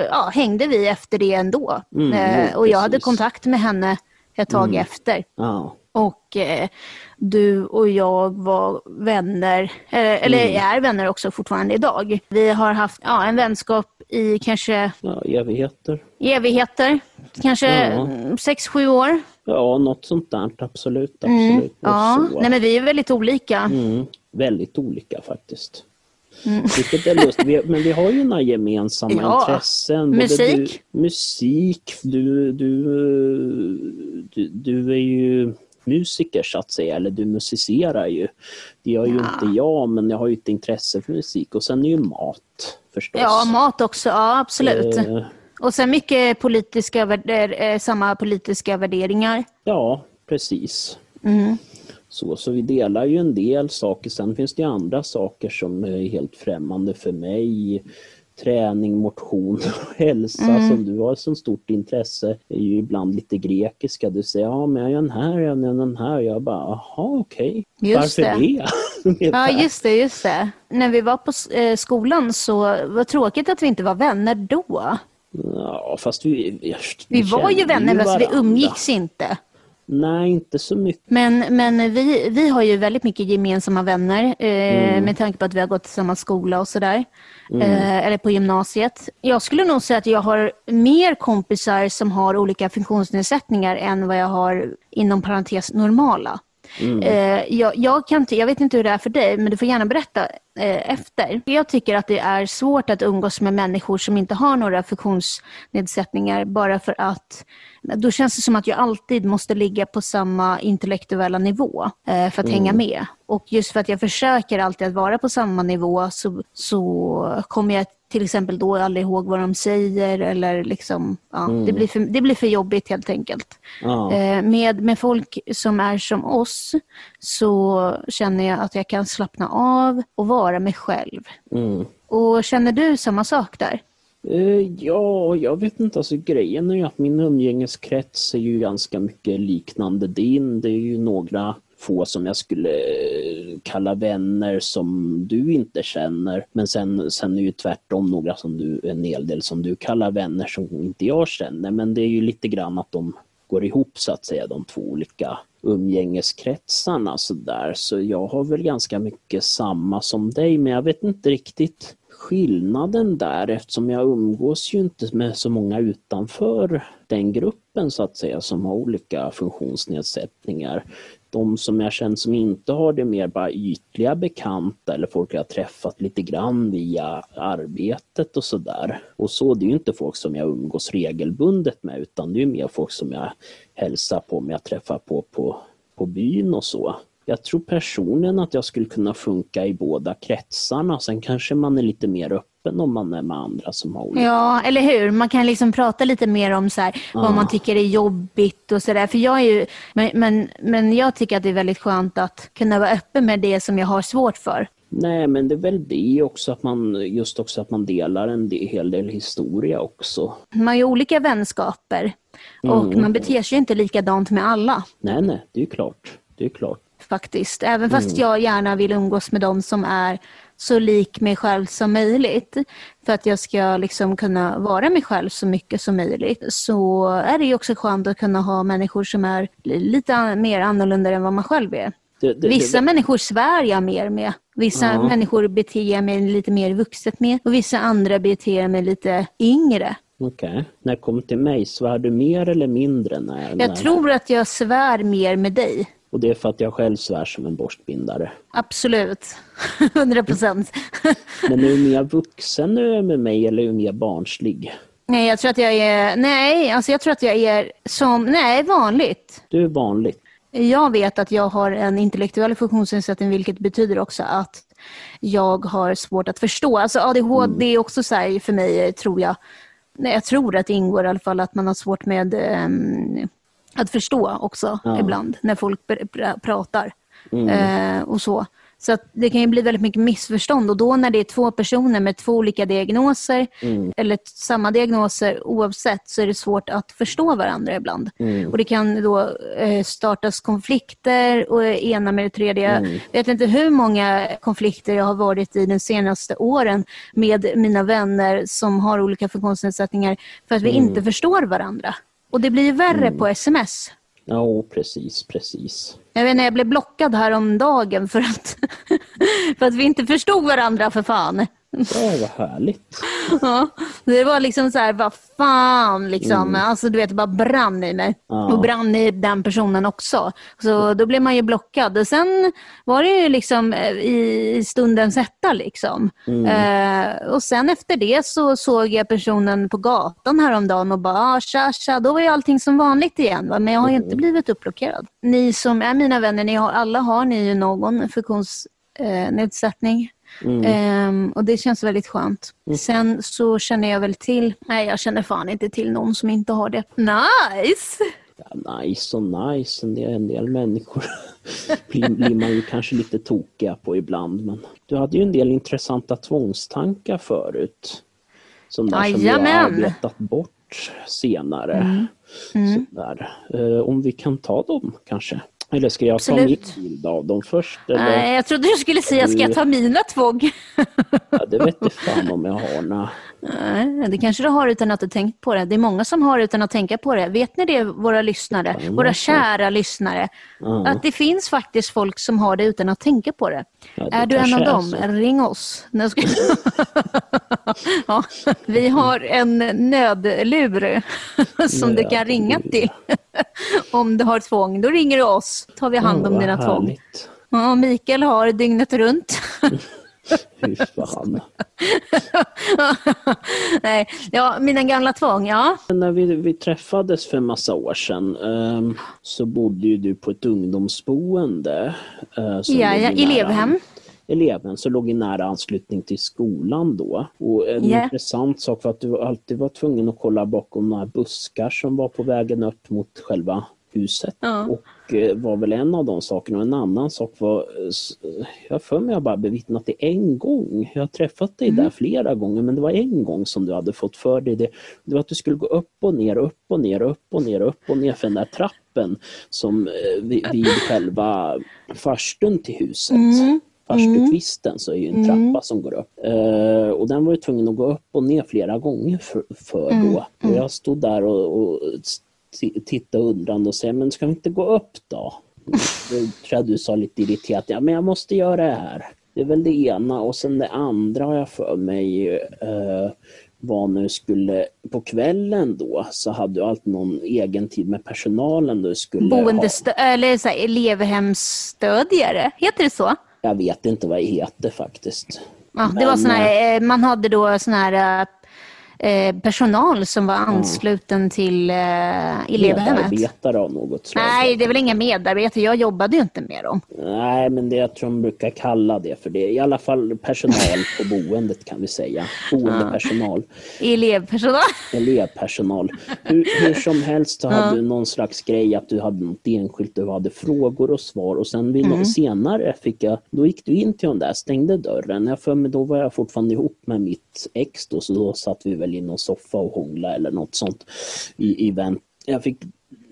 ja, hängde vi efter det ändå. Mm, eh, och jag precis. hade kontakt med henne ett tag mm. efter. Ja. Och eh, du och jag var vänner, eller, eller mm. är vänner också fortfarande idag. Vi har haft ja, en vänskap i kanske... Ja, evigheter. Evigheter, kanske ja. sex sju år. Ja, något sånt där, absolut. absolut. Mm. Ja, så. Nej men vi är väldigt olika. Mm. Väldigt olika faktiskt. Mm. Vilket är lustigt. Men vi har ju några gemensamma ja. intressen. Musik. Du, musik. Du, du, du, du är ju musiker så att säga. Eller du musicerar ju. Det gör ju ja. inte jag, men jag har ju ett intresse för musik. Och sen är ju mat förstås. Ja, mat också. Ja, absolut. Eh. Och sen mycket politiska värder, samma politiska värderingar. Ja, precis. Mm. Så, så vi delar ju en del saker. Sen finns det andra saker som är helt främmande för mig. Träning, motion och hälsa mm. som du har som stort intresse är ju ibland lite grekiska. Du säger, ja men jag är den här, jag är den här. Jag bara, aha okej. Okay. Varför det? det? ja just det, just det. När vi var på skolan så var det tråkigt att vi inte var vänner då. Ja, fast vi... Vi, vi var ju vänner, men vi umgicks inte. Nej, inte så mycket. Men, men vi, vi har ju väldigt mycket gemensamma vänner eh, mm. med tanke på att vi har gått i samma skola och sådär. Mm. Eh, eller på gymnasiet. Jag skulle nog säga att jag har mer kompisar som har olika funktionsnedsättningar än vad jag har inom parentes normala. Mm. Eh, jag, jag, kan t- jag vet inte hur det är för dig, men du får gärna berätta eh, efter. Jag tycker att det är svårt att umgås med människor som inte har några funktionsnedsättningar, bara för att då känns det som att jag alltid måste ligga på samma intellektuella nivå eh, för att mm. hänga med. Och just för att jag försöker alltid att vara på samma nivå så, så kommer jag till exempel då aldrig ihåg vad de säger eller liksom, ja, mm. det blir för, det blir för jobbigt helt enkelt. Ja. Eh, med, med folk som är som oss så känner jag att jag kan slappna av och vara mig själv. Mm. Och känner du samma sak där? Ja, jag vet inte. Alltså, grejen är ju att min umgängeskrets är ju ganska mycket liknande din. Det är ju några få som jag skulle kalla vänner som du inte känner. Men sen, sen är ju tvärtom några som du, en hel del som du kallar vänner som inte jag känner. Men det är ju lite grann att de går ihop så att säga, de två olika umgängeskretsarna så där. Så jag har väl ganska mycket samma som dig, men jag vet inte riktigt skillnaden där eftersom jag umgås ju inte med så många utanför den gruppen så att säga som har olika funktionsnedsättningar. De som jag känner som inte har det mer bara ytliga bekanta eller folk jag har träffat lite grann via arbetet och sådär. Och så det är ju inte folk som jag umgås regelbundet med utan det är ju mer folk som jag hälsar på om jag träffar på, på, på byn och så. Jag tror personligen att jag skulle kunna funka i båda kretsarna. Sen kanske man är lite mer öppen om man är med andra som har olika. Ja, eller hur? Man kan liksom prata lite mer om så här, ah. vad man tycker är jobbigt och sådär. För jag är ju, men, men, men jag tycker att det är väldigt skönt att kunna vara öppen med det som jag har svårt för. Nej, men det är väl det också att man, just också att man delar en del, hel del historia också. Man har ju olika vänskaper och mm. man beter sig ju inte likadant med alla. Nej, nej, det är ju klart. Det är klart. Faktiskt. Även fast mm. jag gärna vill umgås med dem som är så lik mig själv som möjligt. För att jag ska liksom kunna vara mig själv så mycket som möjligt. Så är det ju också skönt att kunna ha människor som är lite mer annorlunda än vad man själv är. Det, det, vissa det, det. människor svär jag mer med. Vissa ja. människor beter jag mig lite mer vuxet med. Och vissa andra beter jag mig lite yngre. Okej. Okay. När det kommer till mig, svär du mer eller mindre? När, när... Jag tror att jag svär mer med dig. Och det är för att jag själv svär som en borstbindare. Absolut. hundra procent. Men är du mer vuxen nu med mig eller är du mer barnslig? Nej, jag tror att jag är... Nej, alltså jag tror att jag är som... Nej, vanligt. Du är vanligt. Jag vet att jag har en intellektuell funktionsnedsättning vilket betyder också att jag har svårt att förstå. Alltså A D H D mm. är också så här för mig, tror jag. Nej, jag tror att det ingår i alla fall att man har svårt med... Um... Att förstå också ja. ibland när folk pratar mm. eh, och så. Så att det kan ju bli väldigt mycket missförstånd. Och då när det är två personer med två olika diagnoser mm. eller samma diagnoser oavsett, så är det svårt att förstå varandra ibland. Mm. Och det kan då eh, startas konflikter och ena med det tredje. Mm. Jag vet inte hur många konflikter jag har varit i de senaste åren med mina vänner som har olika funktionsnedsättningar för att vi mm. inte förstår varandra. Och det blir värre mm. på sms. Ja, oh, precis, precis. Jag vet när jag blev blockad här om dagen för att, för att vi inte förstod varandra, för fan. Ja, vad härligt. Ja, det var liksom så här, vad fan liksom. Mm. Alltså du vet, det bara brann i mig. Ja. Och brann i den personen också. Så då blev man ju blockad. Och sen var det ju liksom i stundens hetta liksom. Mm. Eh, och sen efter det så såg jag personen på gatan häromdagen och bara, ah, tja, tja, då var ju allting som vanligt igen. Va? Men jag har ju mm. inte blivit uppblockerad. Ni som är mina vänner, ni har, alla har ni ju någon funktionsnedsättning. Eh, Mm. Um, och det känns väldigt skönt. Mm. Sen så känner jag väl till, nej jag känner fan inte till någon som inte har det. Nice! Ja, nice och nice. En del, en del människor blir, blir man ju kanske lite tokiga på ibland. Men du hade ju en del intressanta tvångstankar förut. Som där som jag har arbetat bort senare. Mm. Mm. Där. Uh, om vi kan ta dem kanske. Eller ska jag Absolut. ta mitt bild av dem först? Eller? Nej, jag trodde du skulle säga, ska jag ta mina tvång? Ja, det vet du fan om jag har. Nå. Nej, det kanske du har utan att du tänkt på det. Det är många som har utan att tänka på det. Vet ni det, våra lyssnare? Ja, våra kära så. lyssnare. Ja. Att det finns faktiskt folk som har det utan att tänka på det. Ja, det är du en av dem? Så. Ring oss. Nu ska... ja, vi har en nödlur som du kan ringa till. Om du har tvång, då ringer du oss. Tar vi hand om oh, dina tvång. Ja, Mikael har dygnet runt. Nej, ja, mina gamla tvång, ja. När vi, vi träffades för en massa år sedan um, så bodde ju du på ett ungdomsboende. Uh, som ja, ja elevhem. Eleven så låg i nära anslutning till skolan då. Och en yeah. intressant sak var att du alltid var tvungen att kolla bakom några buskar som var på vägen upp mot själva huset. Ja. Och var väl en av de sakerna. Och en annan sak var, jag för mig har bara bevittnat det en gång. Jag har träffat dig mm. där flera gånger, men det var en gång som du hade fått för dig. Det, det var att du skulle gå upp och ner, upp och ner, upp och ner, upp och ner för den där trappen som vid, vid själva farstun till huset. Mm. Farstukvisten mm. så är ju en trappa mm. som går upp. Uh, och den var ju tvungen att gå upp och ner flera gånger för, för mm. då. Och jag stod där och, och t- tittade undrande och sa, men ska vi inte gå upp då? Då tror jag du sa lite irriterat, ja men jag måste göra det här. Det är väl det ena. Och sen det andra har jag för mig... Uh, var nu skulle på kvällen då, så hade du alltid någon egen tid med personalen då skulle Boendestö- ha... eller så här, elevhemsstödjare, heter det så? Jag vet inte vad det heter faktiskt. Ja, det Men, var sån här, man hade då sån här eh, personal som var ansluten ja. till eh, elevhemmet. Medarbetare av något slag. Nej, det är väl inga medarbetare. Jag jobbade ju inte med dem. Nej, men det jag tror de brukar kalla det för det. I alla fall personal på boendet kan vi säga. Boendepersonal. Ja. Elevpersonal. Elevpersonal. Hur, hur som helst så ja. hade du någon slags grej att du hade något enskilt, du hade frågor och svar. Och sen vid mm. någon senare fick jag, då gick du in till den där, stängde dörren. Jag för mig, då var jag fortfarande ihop med mitt ex då, så då satt vi väl i någon soffa och hångla eller något sånt i, i vänt. Jag fick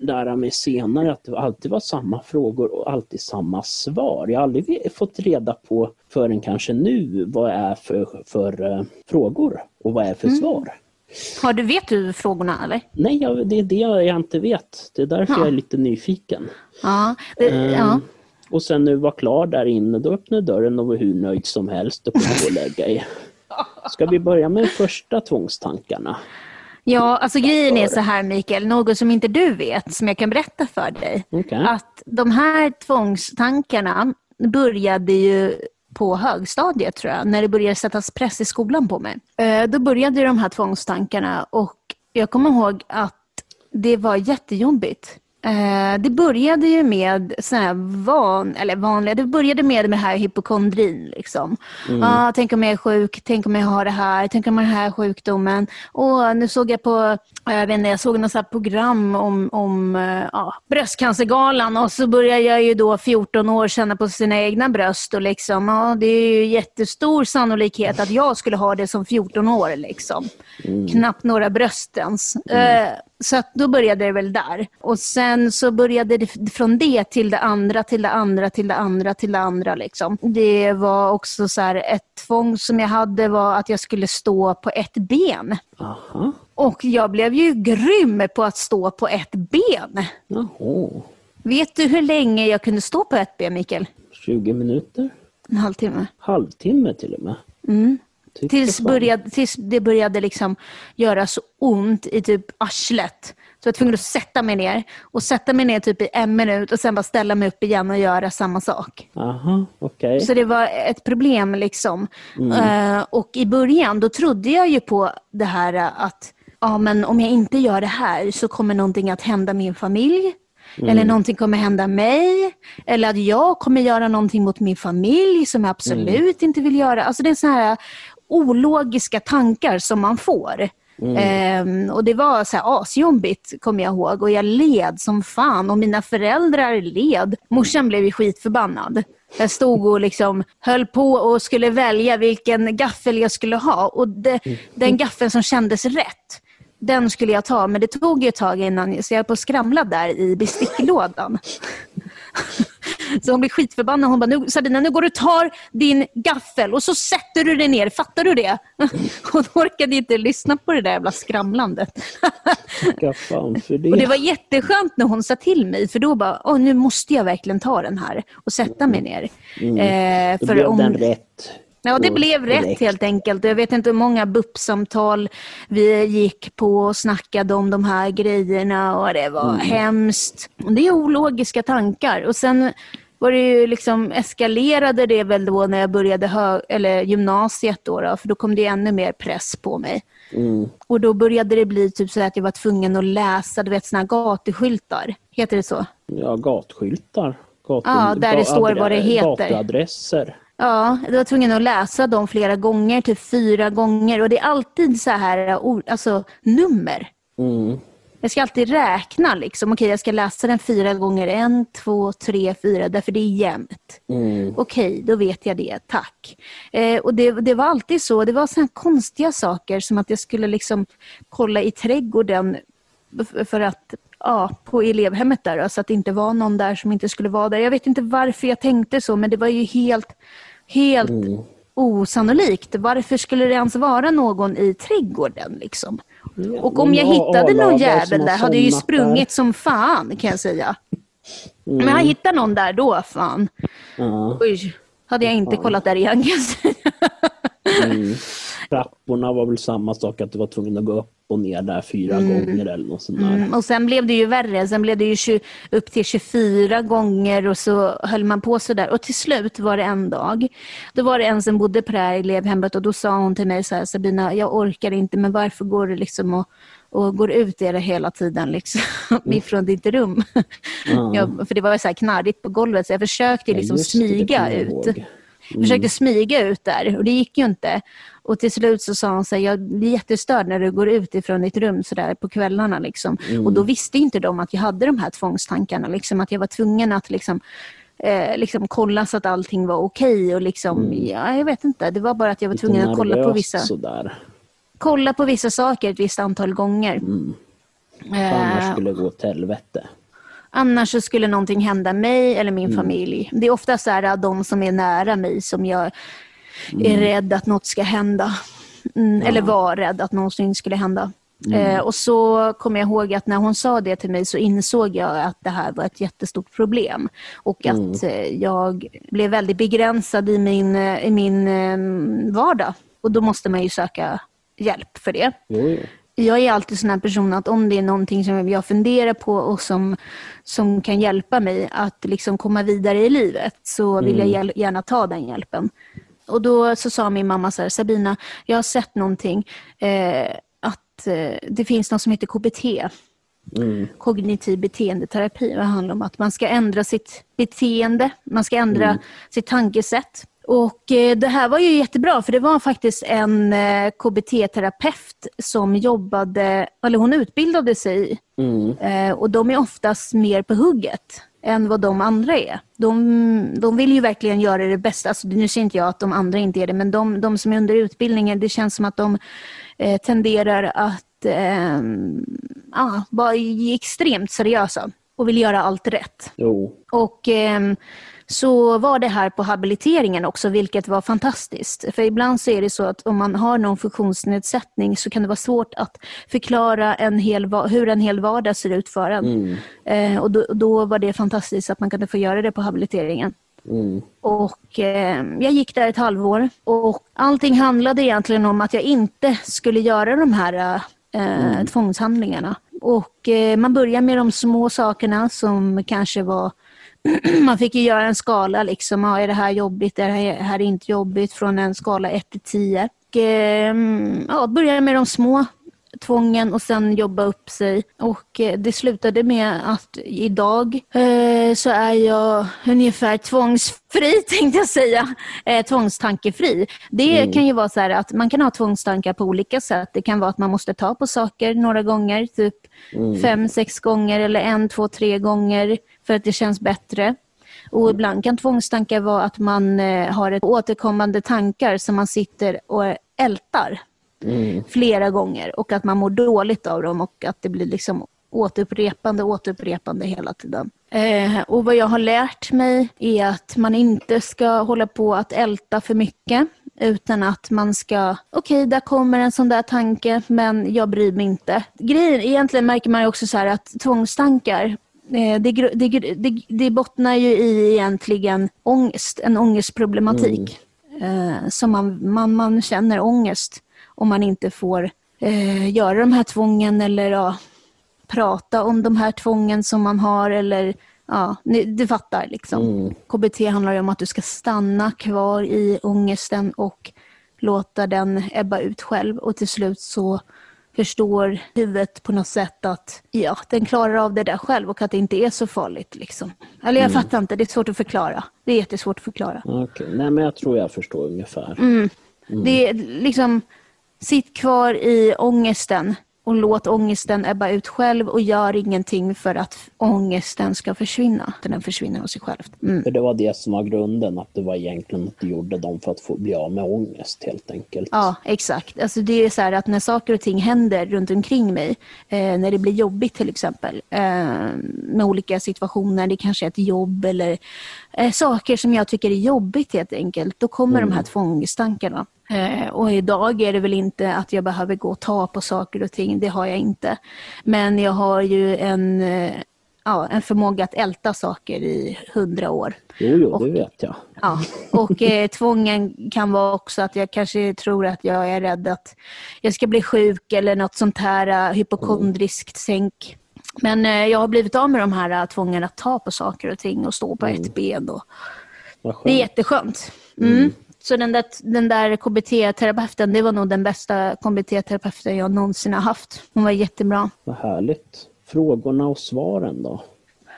lära mig senare att det alltid var samma frågor och alltid samma svar. Jag har aldrig fått reda på förrän kanske nu vad är för, för uh, frågor och vad är för mm. svar. Har du vet du frågorna eller? Nej, jag, det är det jag inte vet. Det är därför ja. jag är lite nyfiken. Ja, det, um, ja. Och sen nu var klar där inne, då öppnade dörren och var hur nöjd som helst och på lägga i. Ska vi börja med de första tvångstankarna? Ja, alltså grejen är så här, Mikael, något som inte du vet, som jag kan berätta för dig. Okay. Att de här tvångstankarna började ju på högstadiet tror jag, när det började sättas press i skolan på mig. Då började de här tvångstankarna och jag kommer ihåg att det var jättejobbigt. Eh, det började ju med sån här van, eller vanliga, det började med, med det här hypokondrin liksom. Mm. Ah, tänk om jag är sjuk, tänk om jag har det här, tänk om jag har den här sjukdomen. Och nu såg jag på, jag vet inte, jag såg något så här program om, om ah, bröstcancergalan, och så började jag ju då fjorton år känna på sina egna bröst och liksom, ah, det är ju jättestor sannolikhet att jag skulle ha det som fjorton år liksom. Mm. Knappt några bröstens. Mm. Eh, Så att då började det väl där. Och sen så började det från det till det andra, till det andra, till det andra, till det andra liksom. Det var också så här, ett tvång som jag hade var att jag skulle stå på ett ben. Aha. Och jag blev ju grym på att stå på ett ben. Jaha. Vet du hur länge jag kunde stå på ett ben, Mikael? tjugo minuter? En halvtimme. Halvtimme till och med? Mm. Tills, började, tills det började liksom göra så ont i typ arslet. Så jag var tvungen att sätta mig ner. Och sätta mig ner typ i en minut. Och sen bara ställa mig upp igen och göra samma sak. Aha, okay. Så det var ett problem liksom. Mm. Uh, och i början då trodde jag ju på det här att ja, men om jag inte gör det här så kommer någonting att hända min familj. Mm. Eller någonting kommer hända mig. Eller att jag kommer göra någonting mot min familj som jag absolut mm. inte vill göra. Alltså det är så här ologiska tankar som man får. Mm. Ehm, och det var så här asjobbigt, kommer jag ihåg. Och jag led som fan. Och mina föräldrar led. Morsan blev ju skitförbannad. Jag stod och liksom höll på och skulle välja vilken gaffel jag skulle ha. Och det, mm. den gaffeln som kändes rätt, den skulle jag ta. Men det tog ju ett tag innan. Så jag höll på att skramla där i besticklådan. Så hon blir skitförbannad. Hon bara, nu, Sabina, nu går du och tar din gaffel och så sätter du den ner. Fattar du det? Hon orkade inte lyssna på det där jävla skramlandet. För det. Och det var jätteskönt när hon sa till mig. För då bara, åh, nu måste jag verkligen ta den här och sätta mig ner. Mm. Eh, då för blev om... den rätt. Ja, det blev rätt helt enkelt. Jag vet inte hur många buppsamtal vi gick på och snackade om de här grejerna, och det var mm. hemskt. Och det är ologiska tankar. Och sen var det ju liksom, eskalerade det väl då när jag började hö- eller gymnasiet då, då, för då kom det ännu mer press på mig. Mm. Och då började det bli typ så att jag var tvungen att läsa, du vet, såna här gatuskyltar. Heter det så? Ja, gatskyltar. Gatu- ja, där det står vad det heter. Gatuadresser. Ja, jag var tvungen att läsa dem flera gånger, typ fyra gånger. Och det är alltid så här, alltså nummer. Mm. Jag ska alltid räkna liksom. Okej, jag ska läsa den fyra gånger. En, två, tre, fyra. Därför det är jämnt. Mm. Okej, då vet jag det. Tack. Eh, och det, det var alltid så. Det var sådana konstiga saker som att jag skulle liksom kolla i trädgården för att... Ja, på elevhemmet där då, så att det inte var någon där som inte skulle vara där. Jag vet inte varför jag tänkte så, men det var ju helt, helt mm. osannolikt. Varför skulle det ens vara någon i trädgården liksom? Ja, och om jag hittade någon jävel där hade jag ju sprungit där som fan, kan jag säga. Mm. Men jag hittade någon där då, fan. Ja. Oj, hade jag inte fan. kollat där igen, kan jag säga. Mm. Trapporna var väl samma sak, att du var tvungen att gå upp och ner där fyra mm. gånger eller något sånt där. Mm. Och sen blev det ju värre, sen blev det ju tjugo, upp till tjugofyra gånger, och så höll man på så där. Och till slut var det en dag, då var det en som bodde på det här elevhemmet, och då sa hon till mig så här: Sabina, jag orkar inte, men varför går du liksom och, och går ut i det hela tiden liksom mm. ifrån ditt rum? Mm. Jag, för det var ju så här knarrigt på golvet, så jag försökte liksom ja, smyga det, ut. Mm. Försökte smyga ut där, och det gick ju inte. Och till slut så sa han så här: jag blir jättestörd när du går ut ifrån ditt rum så där på kvällarna liksom. Mm. Och då visste inte de att jag hade de här tvångstankarna liksom, att jag var tvungen att liksom, eh, liksom kolla så att allting var okej och liksom, mm. ja, jag vet inte. Det var bara att jag var lite tvungen att kolla på vissa sådär. Kolla på vissa saker ett visst antal gånger. Mm. Eh, annars skulle det gå till helvete. Annars så skulle någonting hända mig eller min mm. familj. Det är ofta så här de som är nära mig som jag mm. är rädd att något ska hända. Mm, ja. Eller var rädd att någonting skulle hända. Mm. Eh, och så kommer jag ihåg att när hon sa det till mig så insåg jag att det här var ett jättestort problem. Och mm. att eh, jag blev väldigt begränsad i min, i min eh, vardag. Och då måste man ju söka hjälp för det. Mm. Jag är alltid sån här person att om det är någonting som jag funderar på och som, som kan hjälpa mig att liksom komma vidare i livet, så vill mm. jag gärna ta den hjälpen. Och då så sa min mamma så här: Sabina, jag har sett någonting eh, att eh, det finns något som heter K B T. Mm. Kognitiv beteendeterapi handlar om att man ska ändra sitt beteende, man ska ändra mm. sitt tankesätt. Och det här var ju jättebra, för det var faktiskt en K B T-terapeut som jobbade, eller hon utbildade sig mm. och de är oftast mer på hugget än vad de andra är. De, de vill ju verkligen göra det bästa. Alltså, nu ser inte jag att de andra inte är det, men de, de som är under utbildningen, det känns som att de eh, tenderar att eh, ah, vara extremt seriösa och vill göra allt rätt. Jo. Och eh, så var det här på habiliteringen också, vilket var fantastiskt. För ibland så är det så att om man har någon funktionsnedsättning så kan det vara svårt att förklara en hel, hur en hel vardag ser ut för en. Mm. Eh, och då, då var det fantastiskt att man kunde få göra det på habiliteringen. Mm. Och eh, jag gick där ett halvår och allting handlade egentligen om att jag inte skulle göra de här eh, mm. tvångshandlingarna. Och eh, man börjar med de små sakerna som kanske var... Man fick ju göra en skala, liksom, ja, är det här jobbigt, är det här inte jobbigt, från en skala ett till tio. Och, ja, började med de små tvången och sen jobba upp sig. Och det slutade med att idag eh, så är jag ungefär tvångsfri, tänkte jag säga. Eh, tvångstankefri. Det mm. kan ju vara så här att man kan ha tvångstankar på olika sätt. Det kan vara att man måste ta på saker några gånger, typ mm. fem, sex gånger eller en, två, tre gånger för att det känns bättre. Och ibland kan tvångstankar vara att man eh, har ett återkommande tankar som man sitter och ältar. Mm. flera gånger och att man mår dåligt av dem och att det blir liksom återupprepande återupprepande hela tiden. Eh, och vad jag har lärt mig är att man inte ska hålla på att älta för mycket, utan att man ska, okej, okay, där kommer en sån där tanke, men jag bryr mig inte. Grejen, egentligen märker man ju också så här att tvångstankar eh, det, det, det, det bottnar ju i egentligen ångest, en ångestproblematik. Mm. Eh, så man, man, man känner ångest om man inte får eh, göra de här tvången eller ja, prata om de här tvången som man har. Eller, ja, ni, du fattar liksom. Mm. K B T handlar ju om att du ska stanna kvar i ångesten och låta den ebba ut själv. Och till slut så förstår huvudet på något sätt att ja, den klarar av det där själv och att det inte är så farligt. Liksom. Eller jag mm. fattar inte, det är svårt att förklara. Det är jättesvårt att förklara. Okay. Nej, men jag tror jag förstår ungefär. Mm. Mm. Det är liksom... Sitt kvar i ångesten och låt ångesten ebba ut själv och gör ingenting för att ångesten ska försvinna. Den försvinner av sig själv. Mm. För det var det som var grunden, att det var egentligen att du gjorde dem för att få bli av med ångest helt enkelt. Ja, exakt. Alltså det är så här att när saker och ting händer runt omkring mig, eh, när det blir jobbigt till exempel, eh, med olika situationer, det kanske är ett jobb eller eh, saker som jag tycker är jobbigt helt enkelt, då kommer mm. de här tvångstankarna. Och idag är det väl inte att jag behöver gå och ta på saker och ting, det har jag inte. Men jag har ju en, ja, en förmåga att älta saker i hundra år. Jo, jo och, det vet jag. Ja, och eh, tvången kan vara också att jag kanske tror att jag är rädd att jag ska bli sjuk eller något sånt här uh, hypokondriskt tänk. Men eh, jag har blivit av med de här uh, tvången att ta på saker och ting och stå på mm. ett ben. Då. Det är jätteskönt. Mm. Mm. Så den där, den där K B T-terapeuten, det var nog den bästa K B T-terapeuten jag någonsin har haft. Hon var jättebra. Vad härligt. Frågorna och svaren då?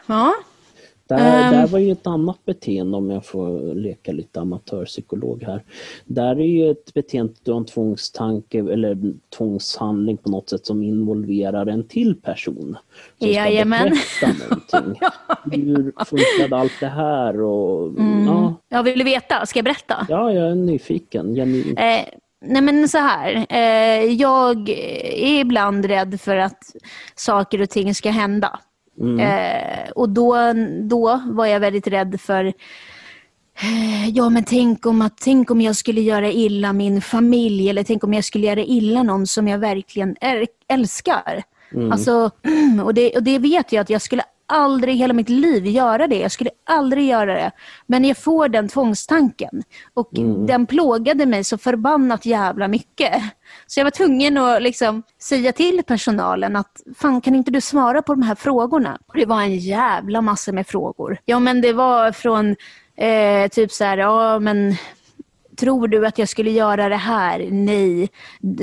Ja. Där, um... där var ju ett annat beteende, om jag får leka lite amatörpsykolog här. Där är ju ett beteende att du har en tvångstanke eller tvångshandling på något sätt som involverar en till person. Som Jajamän. Ska bekräfta någonting. Hur funkade allt det här? Och, mm. ja. Jag vill veta. Ska jag berätta? Ja, jag är nyfiken. Jenny... Eh, nej men så här. Eh, jag är ibland rädd för att saker och ting ska hända. Mm. Eh, och då, då var jag väldigt rädd för eh, ja men tänk om, att, tänk om jag skulle göra illa min familj, eller tänk om jag skulle göra illa någon som jag verkligen älskar. Mm. Alltså, och, det, och det vet jag att jag skulle aldrig hela mitt liv göra det. Jag skulle aldrig göra det. Men jag får den tvångstanken. Och mm. den plågade mig så förbannat jävla mycket. Så jag var tvungen att liksom säga till personalen att fan, kan inte du svara på de här frågorna? Och det var en jävla massa med frågor. Ja men det var från eh, typ så här, ja men... Tror du att jag skulle göra det här? Nej.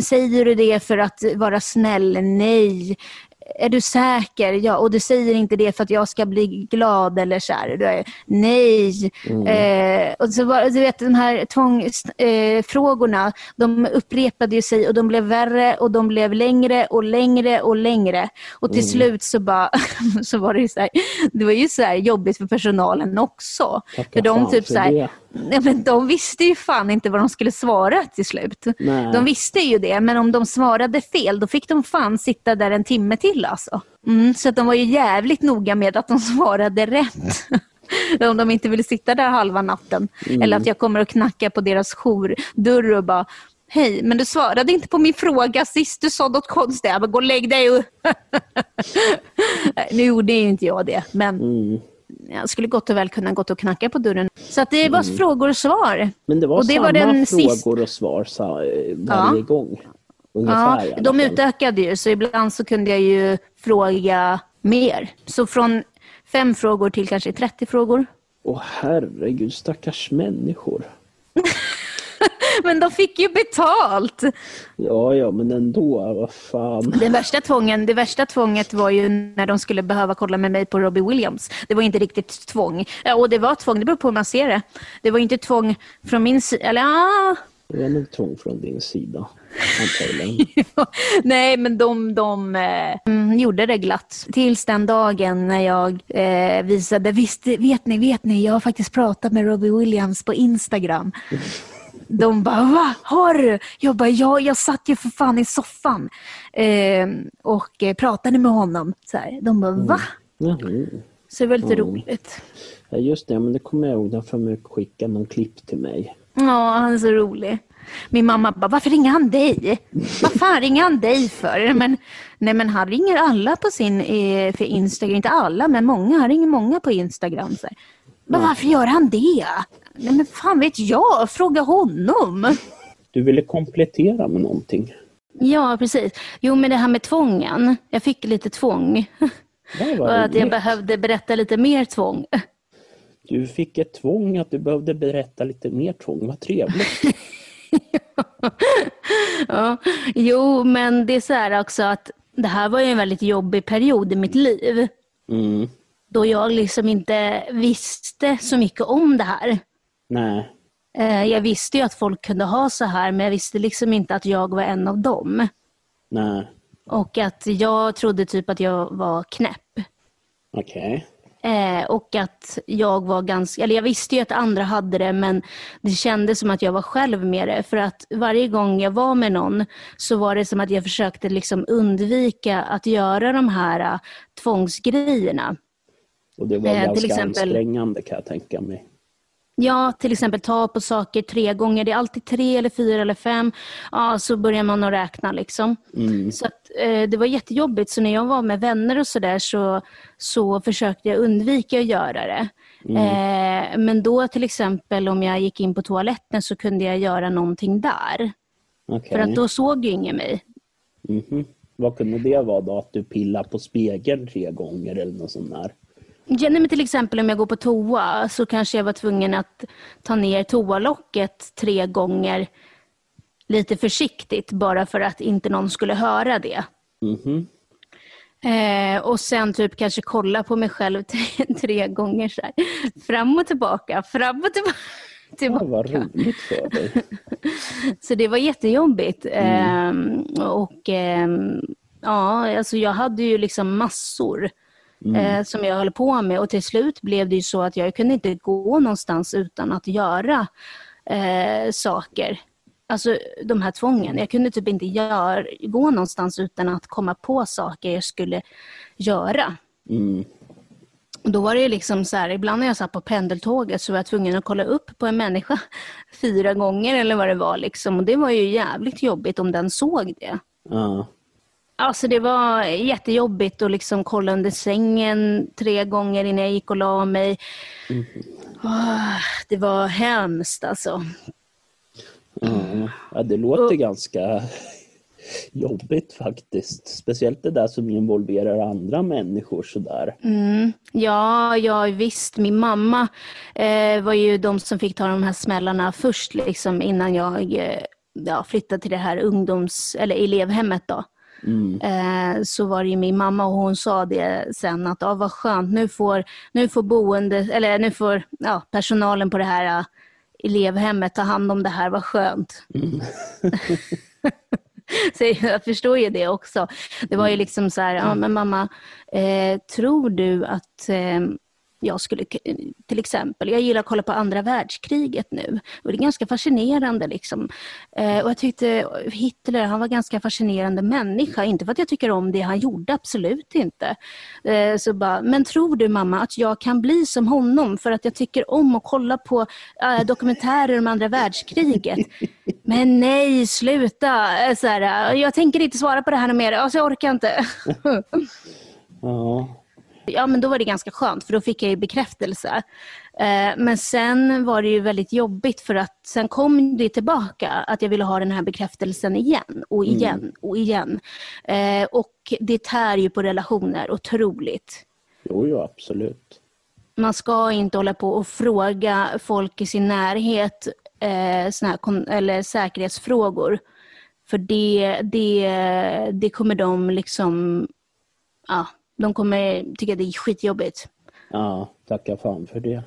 Säger du det för att vara snäll? Nej. är du säker? Ja, och du säger inte det för att jag ska bli glad eller så här. Du är, nej. Mm. Eh, och så var, du vet, de här tvångsfrågorna, eh, de upprepade ju sig och de blev värre och de blev längre och längre och längre. Och till mm. slut så bara så var det ju så här, det var ju så här jobbigt för personalen också. Tacka för de typ så här, nej, men de visste ju fan inte vad de skulle svara till slut. Nej. De visste ju det, men om de svarade fel då fick de fan sitta där en timme till alltså. Mm, så att de var ju jävligt noga med att de svarade rätt. Om de inte ville sitta där halva natten. Mm. Eller att jag kommer och knacka på deras jourdörr och bara, hej, men du svarade inte på min fråga sist, du sa något konstigt. Jag bara, gå och lägg dig. Nu gjorde ju inte jag det, men... Mm. Jag skulle gott och väl kunna gått och knacka på dörren. Så att det var mm. frågor och svar. Men det var och det samma var den frågor sist... och svar så, varje ja. gång. Ungefär, ja, de utökade ju. Så ibland så kunde jag ju fråga mer. Så från fem frågor till kanske trettio frågor. Åh herregud, stackars människor. Men de fick ju betalt. Ja, ja, men ändå, vad fan. Den värsta tvången, det värsta tvånget var ju när de skulle behöva kolla med mig på Robbie Williams. Det var inte riktigt tvång. Ja, och det var tvång, det beror på hur man ser det. Det var inte tvång från min sida, eller ja. Det var nog tvång från din sida. Nej, men de, de eh, gjorde det glatt. Tills den dagen när jag eh, visade, visst, vet ni, vet ni, jag har faktiskt pratat med Robbie Williams på Instagram. De bara, va? Har du? Jag bara, ja, jag satt ju för fan i soffan eh, och pratade med honom. Så här. De bara, va? Mm. Mm. Så det var lite mm. roligt. Ja, just det, men det kommer jag ihåg. Han får mig skicka någon klipp till mig. Ja, han är så rolig. Min mamma bara, varför ringer han dig? Vad fan ringer han dig för? Men, nej, men han ringer alla på sin eh, för Instagram. Inte alla, men många. Han ringer många på Instagram. Så här. Men varför gör han det? Nej, men fan vet jag, fråga honom. Du ville komplettera med någonting. Ja, precis. Jo, men det här med tvången. Jag fick lite tvång. Och att jag behövde berätta lite mer tvång. Du fick ett tvång att du behövde berätta lite mer tvång. Vad trevligt. Ja. Jo, men det är så här också att det här var ju en väldigt jobbig period i mitt liv. Mm. Då jag liksom inte visste så mycket om det här. Nej. Jag visste ju att folk kunde ha så här, men jag visste liksom inte att jag var en av dem. Nej. Och att jag trodde typ att jag var knäpp. Okej. Okay. Och att jag var ganska, eller jag visste ju att andra hade det, men det kändes som att jag var själv med det. För att varje gång jag var med någon så var det som att jag försökte liksom undvika att göra de här tvångsgrejerna. Och det var eh, ganska exempel, ansträngande kan jag tänka mig. Ja, till exempel ta på saker tre gånger. Det är alltid tre eller fyra eller fem. Ja, så börjar man att räkna liksom. Mm. Så att, eh, det var jättejobbigt. Så när jag var med vänner och sådär så, så försökte jag undvika att göra det. Mm. Eh, men då till exempel om jag gick in på toaletten så kunde jag göra någonting där. Okay. För att då såg ju ingen mig. Mm-hmm. Vad kunde det vara då? Att du pillar på spegeln tre gånger eller något sånt där? Ja, men till exempel om jag går på toa så kanske jag var tvungen att ta ner toalocket tre gånger lite försiktigt bara för att inte någon skulle höra det. Mm-hmm. eh, och sen typ kanske kolla på mig själv tre, tre gånger så här. Fram och tillbaka, fram och tillbaka. tillbaka. Ja, vad roligt för dig. Så det var jättejobbigt. Mm. Eh, och eh, ja, alltså jag hade ju liksom massor. Mm. Som jag höll på med, och till slut blev det ju så att jag kunde inte gå någonstans utan att göra eh, saker, alltså de här tvången, jag kunde typ inte gör, gå någonstans utan att komma på saker jag skulle göra. Mm. Och då var det ju liksom så här, ibland när jag satt på pendeltåget så var jag tvungen att kolla upp på en människa fyra gånger eller vad det var liksom, och det var ju jävligt jobbigt om den såg det. Ja. Alltså det var jättejobbigt att liksom kolla under sängen tre gånger innan jag gick och la mig. Mm. Oh, det var hemskt alltså. Mm. Ja, det låter och, ganska jobbigt faktiskt. Speciellt det där som involverar andra människor sådär. Mm. Ja, ja, visst. Min mamma eh, var ju de som fick ta de här smällarna först liksom, innan jag eh, ja, flyttade till det här ungdoms- eller elevhemmet då. mm. eh, så var det ju min mamma, och hon sa det sen att ja, vad skönt, nu får, nu får boende, eller nu får ja, personalen på det här elevhemmet ta hand om det här, vad skönt. Mm. Så jag förstår ju det också. Det var ju liksom så här, ja men mamma, eh, tror du att eh, jag skulle, till exempel, jag gillar att kolla på andra världskriget nu. Och det är ganska fascinerande liksom. Eh, och jag tyckte Hitler, han var ganska fascinerande människa. Inte för att jag tycker om det han gjorde, absolut inte. Eh, så bara, men tror du mamma att jag kan bli som honom för att jag tycker om att kolla på eh, dokumentärer om andra världskriget? Men nej, sluta! Så här, jag tänker inte svara på det här mer, alltså jag orkar inte. Ja. Ja, men då var det ganska skönt, för då fick jag ju bekräftelse. Men sen var det ju väldigt jobbigt, för att sen kom det tillbaka att jag ville ha den här bekräftelsen igen och igen mm. och igen. Och det tär ju på relationer otroligt. Jo, ja, absolut. Man ska inte hålla på och fråga folk i sin närhet såna här, eller säkerhetsfrågor. För det, det, det kommer de liksom... Ja, de kommer tycka det är skitjobbigt. Ja, tacka fan för det.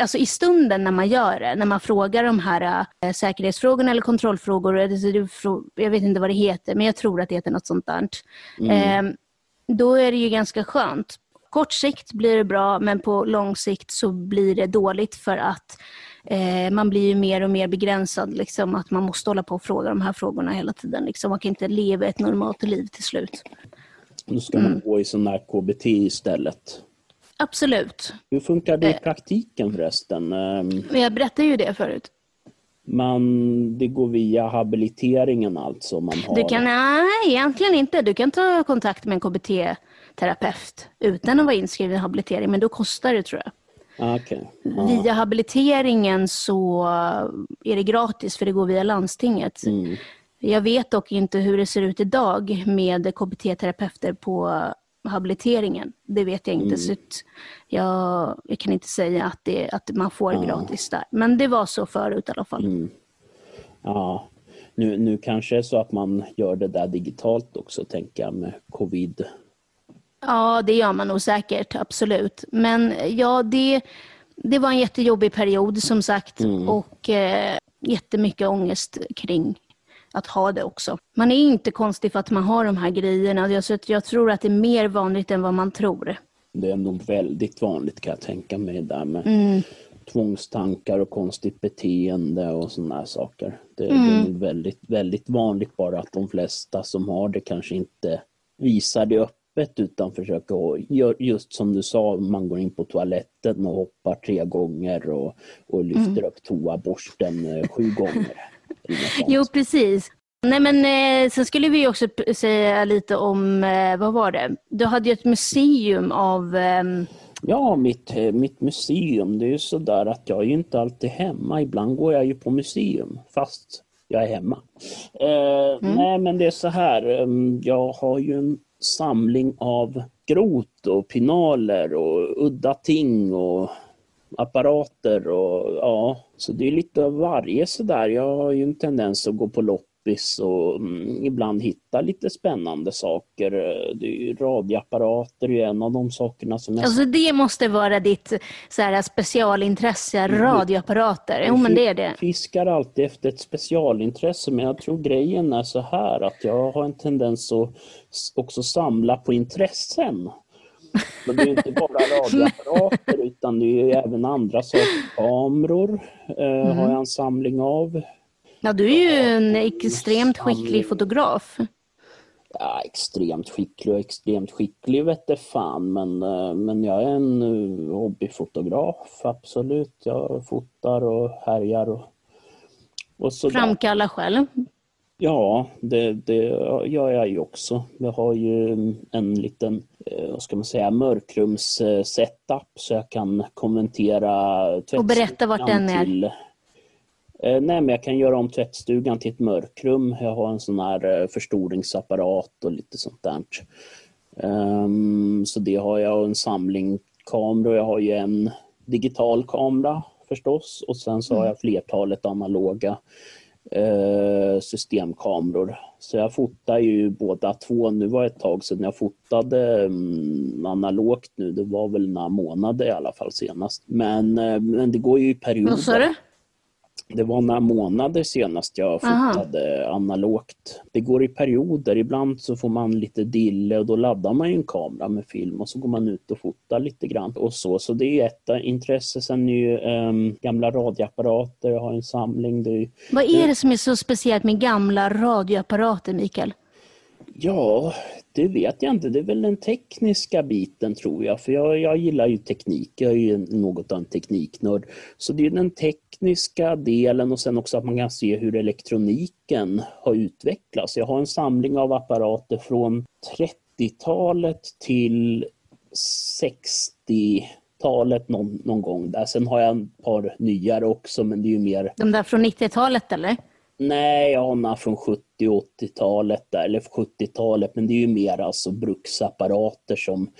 Alltså i stunden när man gör det, när man frågar de här äh, säkerhetsfrågorna eller kontrollfrågor, jag vet inte vad det heter, men jag tror att det heter något sånt där. Mm. Eh, då är det ju ganska skönt. Kort sikt blir det bra, men på lång sikt så blir det dåligt, för att eh, man blir ju mer och mer begränsad. Liksom, att man måste hålla på och fråga de här frågorna hela tiden. Liksom. Man kan inte leva ett normalt liv till slut. Nu ska man mm. gå i sån här K B T istället. Absolut. Hur funkar det i praktiken förresten? Jag berättade ju det förut. Men det går via habiliteringen alltså? Man har... Du kan, nej, egentligen inte. Du kan ta kontakt med en K B T-terapeut utan att vara inskriven i habilitering. Men då kostar det, tror jag. Okay. Ah. Via habiliteringen så är det gratis, för det går via landstinget. Mm. Jag vet dock inte hur det ser ut idag med K B T-terapeuter på habiliteringen. Det vet jag inte. Mm. Så jag, jag kan inte säga att, det, att man får ja. gratis där. Men det var så förut i alla fall. Mm. Ja, nu, nu kanske är så att man gör det där digitalt också, tänker jag, med covid. Ja, det gör man nog säkert, absolut. Men ja, det, det var en jättejobbig period som sagt. Mm. Och eh, jättemycket ångest kring att ha det också. Man är inte konstig för att man har de här grejerna. Jag, så jag tror att det är mer vanligt än vad man tror. Det är nog väldigt vanligt, kan jag tänka mig, där med mm. tvångstankar och konstigt beteende och sådana här saker. Det, mm. det är väldigt, väldigt vanligt, bara att de flesta som har det kanske inte visar det öppet, utan försöker, och just som du sa, man går in på toaletten och hoppar tre gånger och, och lyfter mm. upp toaborsten sju gånger. Jo, precis. Nej, men eh, sen skulle vi också p- säga lite om, eh, vad var det? Du hade ju ett museum av... Eh... Ja, mitt, mitt museum, det är ju sådär att jag är ju inte alltid hemma. Ibland går jag ju på museum, fast jag är hemma. Eh, mm. Nej, men det är så här, jag har ju en samling av grot och pinaler och udda ting och... apparater och ja, så det är lite av varje sådär. Jag har ju en tendens att gå på loppis och mm, ibland hitta lite spännande saker. Det är ju radioapparater, det är en av de sakerna som jag... Alltså det måste vara ditt så här specialintresse, mm. radioapparater. Jo, men det är det. Jag fiskar alltid efter ett specialintresse, men jag tror grejen är så här att jag har en tendens att också samla på intressen. Men det är inte bara radioapparater utan det är ju även andra saker. Kameror eh, mm. har jag en samling av. Ja, du är ju en extremt skicklig fotograf. Ja, extremt skicklig och extremt skicklig vet jag fan. Men, men jag är en hobbyfotograf, absolut. Jag fotar och härjar. Och, och framkalla själv. Ja, det, det gör jag ju också. Jag har ju en liten, vad ska man säga, mörkrums-setup så jag kan kommentera tvättstugan. Och berätta vart den är. Till, nej, men jag kan göra om tvättstugan till ett mörkrum. Jag har en sån här förstoringsapparat och lite sånt där. Um, så det har jag, en samling kameror. Jag har ju en digital kamera förstås och sen så mm. har jag flertalet analoga eh, systemkameror. Så jag fotar ju båda två. Nu var ett tag sedan jag fotade mm, analogt nu. Det var väl några månader i alla fall senast. Men, eh, men det går ju i perioder. Vad sa du? Det var några månader senast jag fotade Aha. analogt. Det går i perioder. Ibland så får man lite dille och då laddar man ju en kamera med film och så går man ut och fotar lite grann. Och så, så det är ett intresse. Sen är ju um, gamla radioapparater. Jag har en samling. Det är, Vad är det, det som är så speciellt med gamla radioapparater, Mikael? Ja, det vet jag inte. Det är väl den tekniska biten, tror jag. För jag, jag gillar ju teknik. Jag är ju något av en tekniknörd. Så det är den tekniska delen och sen också att man kan se hur elektroniken har utvecklats. Jag har en samling av apparater från trettiotalet till sextiotalet någon, någon gång där. Sen har jag ett par nyare också, men det är ju mer... De där från nittiotalet, eller? Nej, jag anar från sjuttio- och åttiotalet där, eller sjuttiotalet, men det är ju mer alltså bruksapparater som,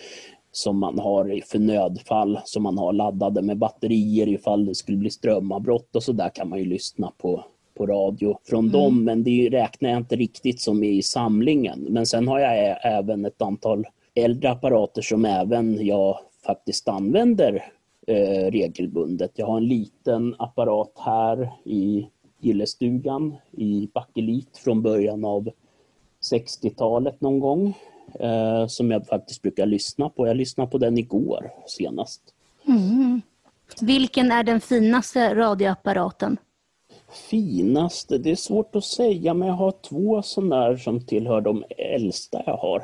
som man har för nödfall, som man har laddade med batterier ifall det skulle bli strömavbrott och så där kan man ju lyssna på, på radio från mm. dem, men det är ju, räknar jag inte riktigt som är i samlingen. Men sen har jag ä- även ett antal äldre apparater som även jag faktiskt använder eh, regelbundet. Jag har en liten apparat här i gillestugan i bakelit från början av sextiotalet någon gång eh, som jag faktiskt brukar lyssna på. Jag lyssnade på den igår senast. Mm. Vilken är den finaste radioapparaten? Finaste? Det är svårt att säga, men jag har två sådana där som tillhör de äldsta jag har.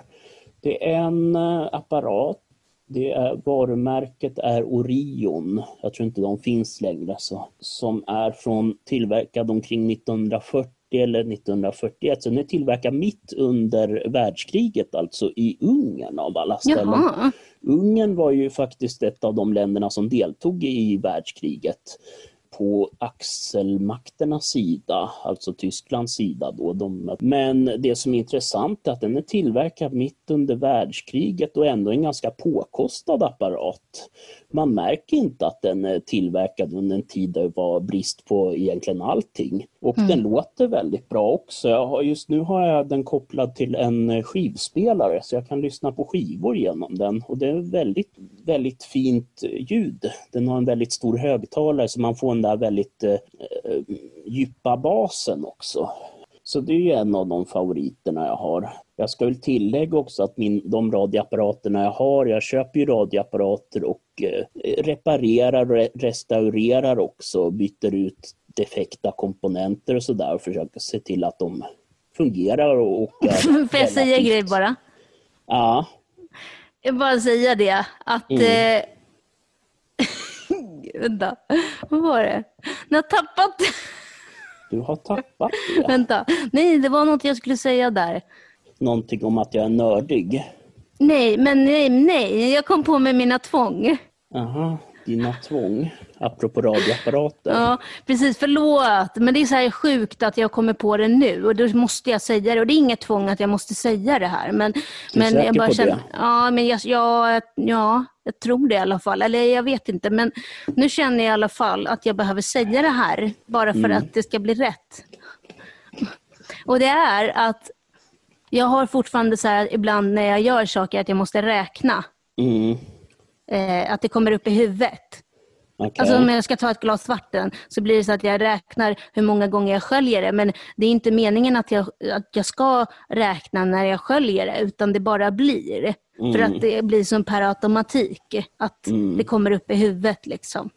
Det är en apparat. Det är, varumärket är Orion, jag tror inte de finns längre, så, som är från tillverkad omkring nittonhundrafyrtio eller nittonhundrafyrtioett. Så den är tillverkad mitt under världskriget, alltså i Ungern av alla ställen. Jaha. Ungern var ju faktiskt ett av de länderna som deltog i världskriget på axelmakternas sida, alltså Tysklands sida då. De, men det som är intressant är att den är tillverkad mitt under världskriget och ändå en ganska påkostad apparat. Man märker inte att den är tillverkad under en tid där det var brist på egentligen allting. Och mm. den låter väldigt bra också. Jag har, just nu har jag den kopplad till en skivspelare så jag kan lyssna på skivor genom den. Och det är väldigt, väldigt fint ljud. Den har en väldigt stor högtalare så man får en där väldigt eh, djupa basen också. Så det är ju en av de favoriterna jag har. Jag ska väl tillägga också att min, de radioapparaterna jag har, jag köper ju radioapparater och eh, reparerar och re- restaurerar också. Byter ut defekta komponenter och sådär och försöker se till att de fungerar. Och, och Får jag säga en grej bara? Ja. Jag bara säga det. Att... Mm. Eh... Vänta, vad var det? Jag har tappat. Du har tappat det. Vänta, nej det var något jag skulle säga där. Någonting om att jag är nördig. Nej, men nej, nej. Jag kom på med mina tvång. Aha, dina tvång. Apropå radioapparater. Ja, precis, förlåt. Men det är så här sjukt att jag kommer på det nu. Och då måste jag säga det. Och det är inget tvång att jag måste säga det här. Men, du är men säker jag bara på känner, det? Ja, men jag... jag ja. Jag tror det i alla fall, eller jag vet inte. Men nu känner jag i alla fall att jag behöver säga det här. Bara för mm. att det ska bli rätt. Och det är att jag har fortfarande så här ibland när jag gör saker att jag måste räkna. Mm. Eh, att det kommer upp i huvudet. Okay. Alltså om jag ska ta ett glas vatten så blir det så att jag räknar hur många gånger jag sköljer det. Men det är inte meningen att jag, att jag ska räkna när jag sköljer det utan det bara blir. Mm. För att det blir som per automatik. Att mm. det kommer upp i huvudet liksom.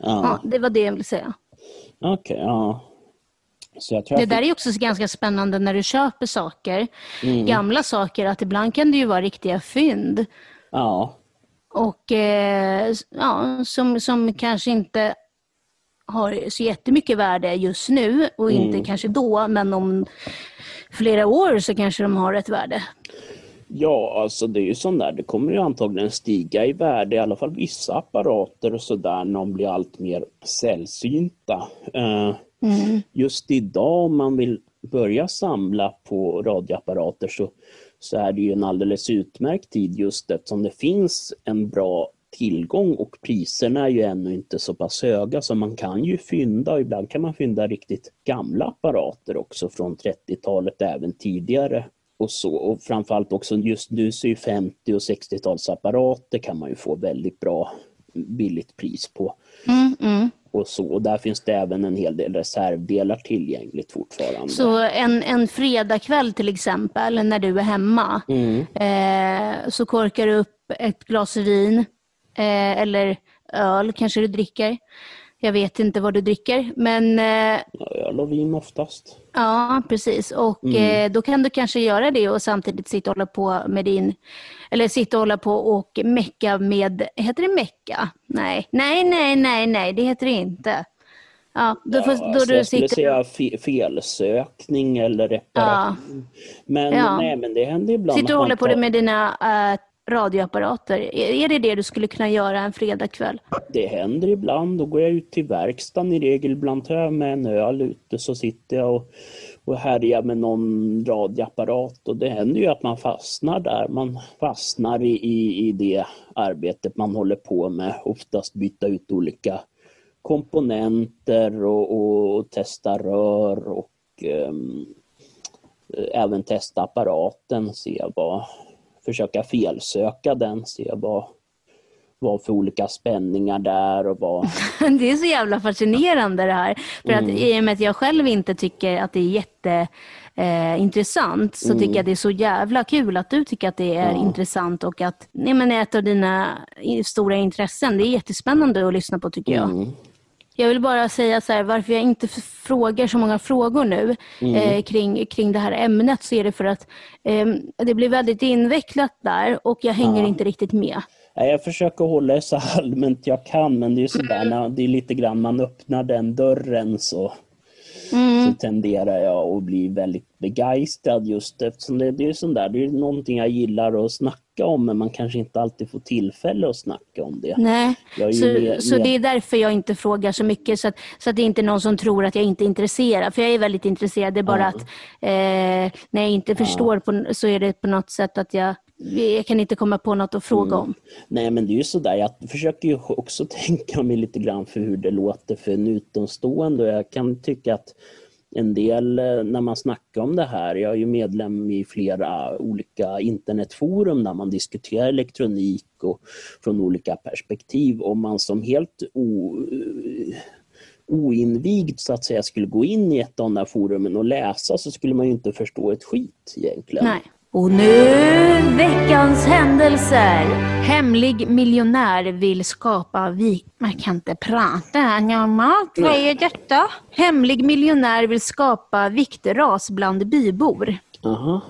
Ja. Ja, det var det jag ville säga. Okej, okay, ja. Så jag tror det jag fick... där är också ganska spännande när du köper saker. Mm. Gamla saker, att ibland kan det ju vara riktiga fynd. Ja. Och eh, ja, som, som kanske inte har så jättemycket värde just nu och mm. inte kanske då, men om flera år så kanske de har ett värde. Ja, alltså det är ju sån där, det kommer ju antagligen stiga i värde, i alla fall vissa apparater och sådär när de blir allt mer sällsynta. Eh, mm. Just idag om man vill börja samla på radioapparater så så är det ju en alldeles utmärkt tid just eftersom det finns en bra tillgång och priserna är ju ännu inte så pass höga, så man kan ju fynda, och ibland kan man fynda riktigt gamla apparater också från trettiotalet även tidigare och så, och framförallt också just nu så är ju femtio- och sextiotalsapparater kan man ju få väldigt bra billigt pris på. Mm, mm. Och så, och där finns det även en hel del reservdelar tillgängligt fortfarande. Så en, en fredagkväll till exempel när du är hemma, mm. eh, så korkar du upp ett glas vin eh, eller öl kanske du dricker. Jag vet inte vad du dricker, men... Eh, öl och vin oftast. Ja, precis. Och mm. eh, då kan du kanske göra det och samtidigt sitta och hålla på med din... Eller sitta och hålla på och mecka med... Heter det mecka? Nej, nej, nej, nej, nej. Det heter det inte. Ja, då, ja, får, då alltså, du jag skulle sitter... säga felsökning eller reparation. Ja. Men, ja. Nej, men det händer ibland. Sitter och håller på det med dina... Äh, radioapparater. Är det det du skulle kunna göra en fredagkväll? Det händer ibland. Då går jag ut till verkstaden i regel. Ibland tar jag med en öl ute, så sitter jag och, och härjar med någon radioapparat. Och det händer ju att man fastnar där. Man fastnar i, i, i det arbetet man håller på med. Oftast byta ut olika komponenter och, och, och testa rör och um, även testa apparaten. Se vad... Försöka felsöka den, se vad, vad för olika spänningar där och vad... Det är så jävla fascinerande det här. För mm. att i och med att jag själv inte tycker att det är jätteintressant eh, så mm. tycker jag det är så jävla kul att du tycker att det är ja. intressant och att nej, men ett av dina stora intressen, det är jättespännande att lyssna på tycker jag. Mm. Jag vill bara säga så här, varför jag inte frågar så många frågor nu mm. eh, kring, kring det här ämnet, så är det för att eh, det blir väldigt invecklat där och jag hänger ja. inte riktigt med. Jag försöker hålla det så allmänt jag kan, men det är, sådär, när det är lite grann man öppnar den dörren så, mm. så tenderar jag att bli väldigt begeistrad just eftersom det, det är sån där, det är någonting jag gillar att snacka om, men man kanske inte alltid får tillfälle att snacka om det. Nej, så, med, så med... det är därför jag inte frågar så mycket, så att, så att det är inte någon som tror att jag inte är intresserad, för jag är väldigt intresserad, det är bara ja. att eh, när jag inte förstår ja. på, så är det på något sätt att jag, jag kan inte komma på något att fråga mm. om. Nej, men det är ju sådär, jag försöker ju också tänka mig lite grann för hur det låter för en utomstående, och jag kan tycka att en del när man snackar om det här, jag är ju medlem i flera olika internetforum där man diskuterar elektronik och från olika perspektiv, om man som helt o, oinvigd så att säga skulle gå in i ett av de där forumen och läsa, så skulle man ju inte förstå ett skit egentligen. Nej. Och nu veckans händelser. Hemlig miljonär vill skapa vik... Man kan inte prata normalt. Vad är detta? Hemlig miljonär vill skapa viktras bland bybor. Uh-huh.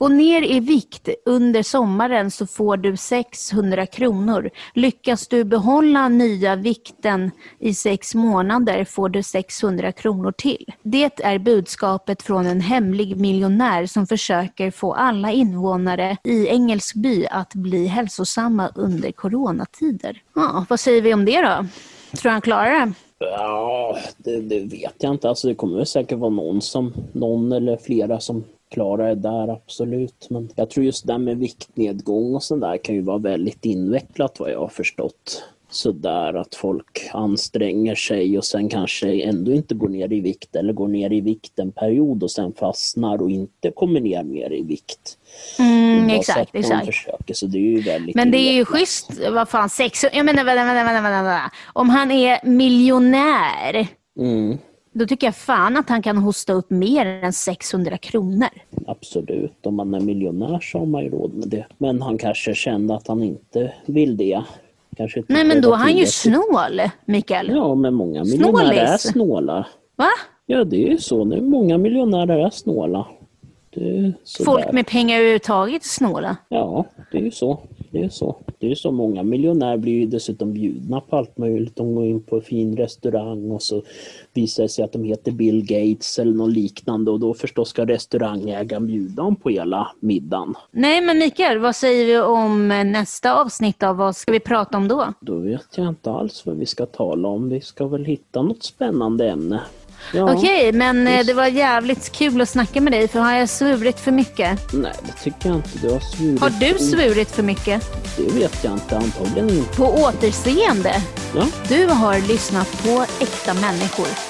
Gå ner i vikt under sommaren så får du sexhundra kronor. Lyckas du behålla nya vikten i sex månader får du sexhundra kronor till. Det är budskapet från en hemlig miljonär som försöker få alla invånare i Engelsby att bli hälsosamma under coronatider. Ja, vad säger vi om det då? Tror han klarar det? Ja, det, det vet jag inte. Alltså, det kommer säkert vara någon, som, någon eller flera som... klara är där, absolut. Men jag tror just det där med viktnedgång och sådär kan ju vara väldigt invecklat, vad jag har förstått. Så där att folk anstränger sig och sen kanske ändå inte går ner i vikt, eller går ner i vikt en period och sen fastnar och inte kommer ner mer i vikt. Mm, exakt, exakt. Försöker, så det är ju väldigt Men det är ju schysst, vad fan, sex... Jag menar, vänta, vänta, vänta, vänta. Om han är miljonär... Mm. Då tycker jag fan att han kan hosta upp mer än sexhundra kronor. Absolut, om man är miljonär så har man ju råd med det. Men han kanske kände att han inte vill det. Kanske inte. Nej, men då är han ju snål, Mikael. Ja, men många miljonärer är snåla. Va? Ja, det är ju så nu. Många miljonärer är snåla. Är folk där med pengar överhuvudtaget snåla. Ja, det är ju så. Det är så. Det är så många miljonärer blir ju dessutom bjudna på allt möjligt. De går in på en fin restaurang och så visar det sig att de heter Bill Gates eller något liknande, och då förstås ska restaurangägaren bjuda dem på hela middagen. Nej, men Mikael, vad säger vi om nästa avsnitt av vad ska vi prata om då? Då vet jag inte alls vad vi ska tala om. Vi ska väl hitta något spännande ämne. Ja. Okej, men det var jävligt kul att snacka med dig. För har jag svurit för mycket? Nej, det tycker jag inte. Du har svurit. Har du svurit för mycket? Det vet jag inte, antagligen. På återseende. Ja. Du har lyssnat på Äkta Människor.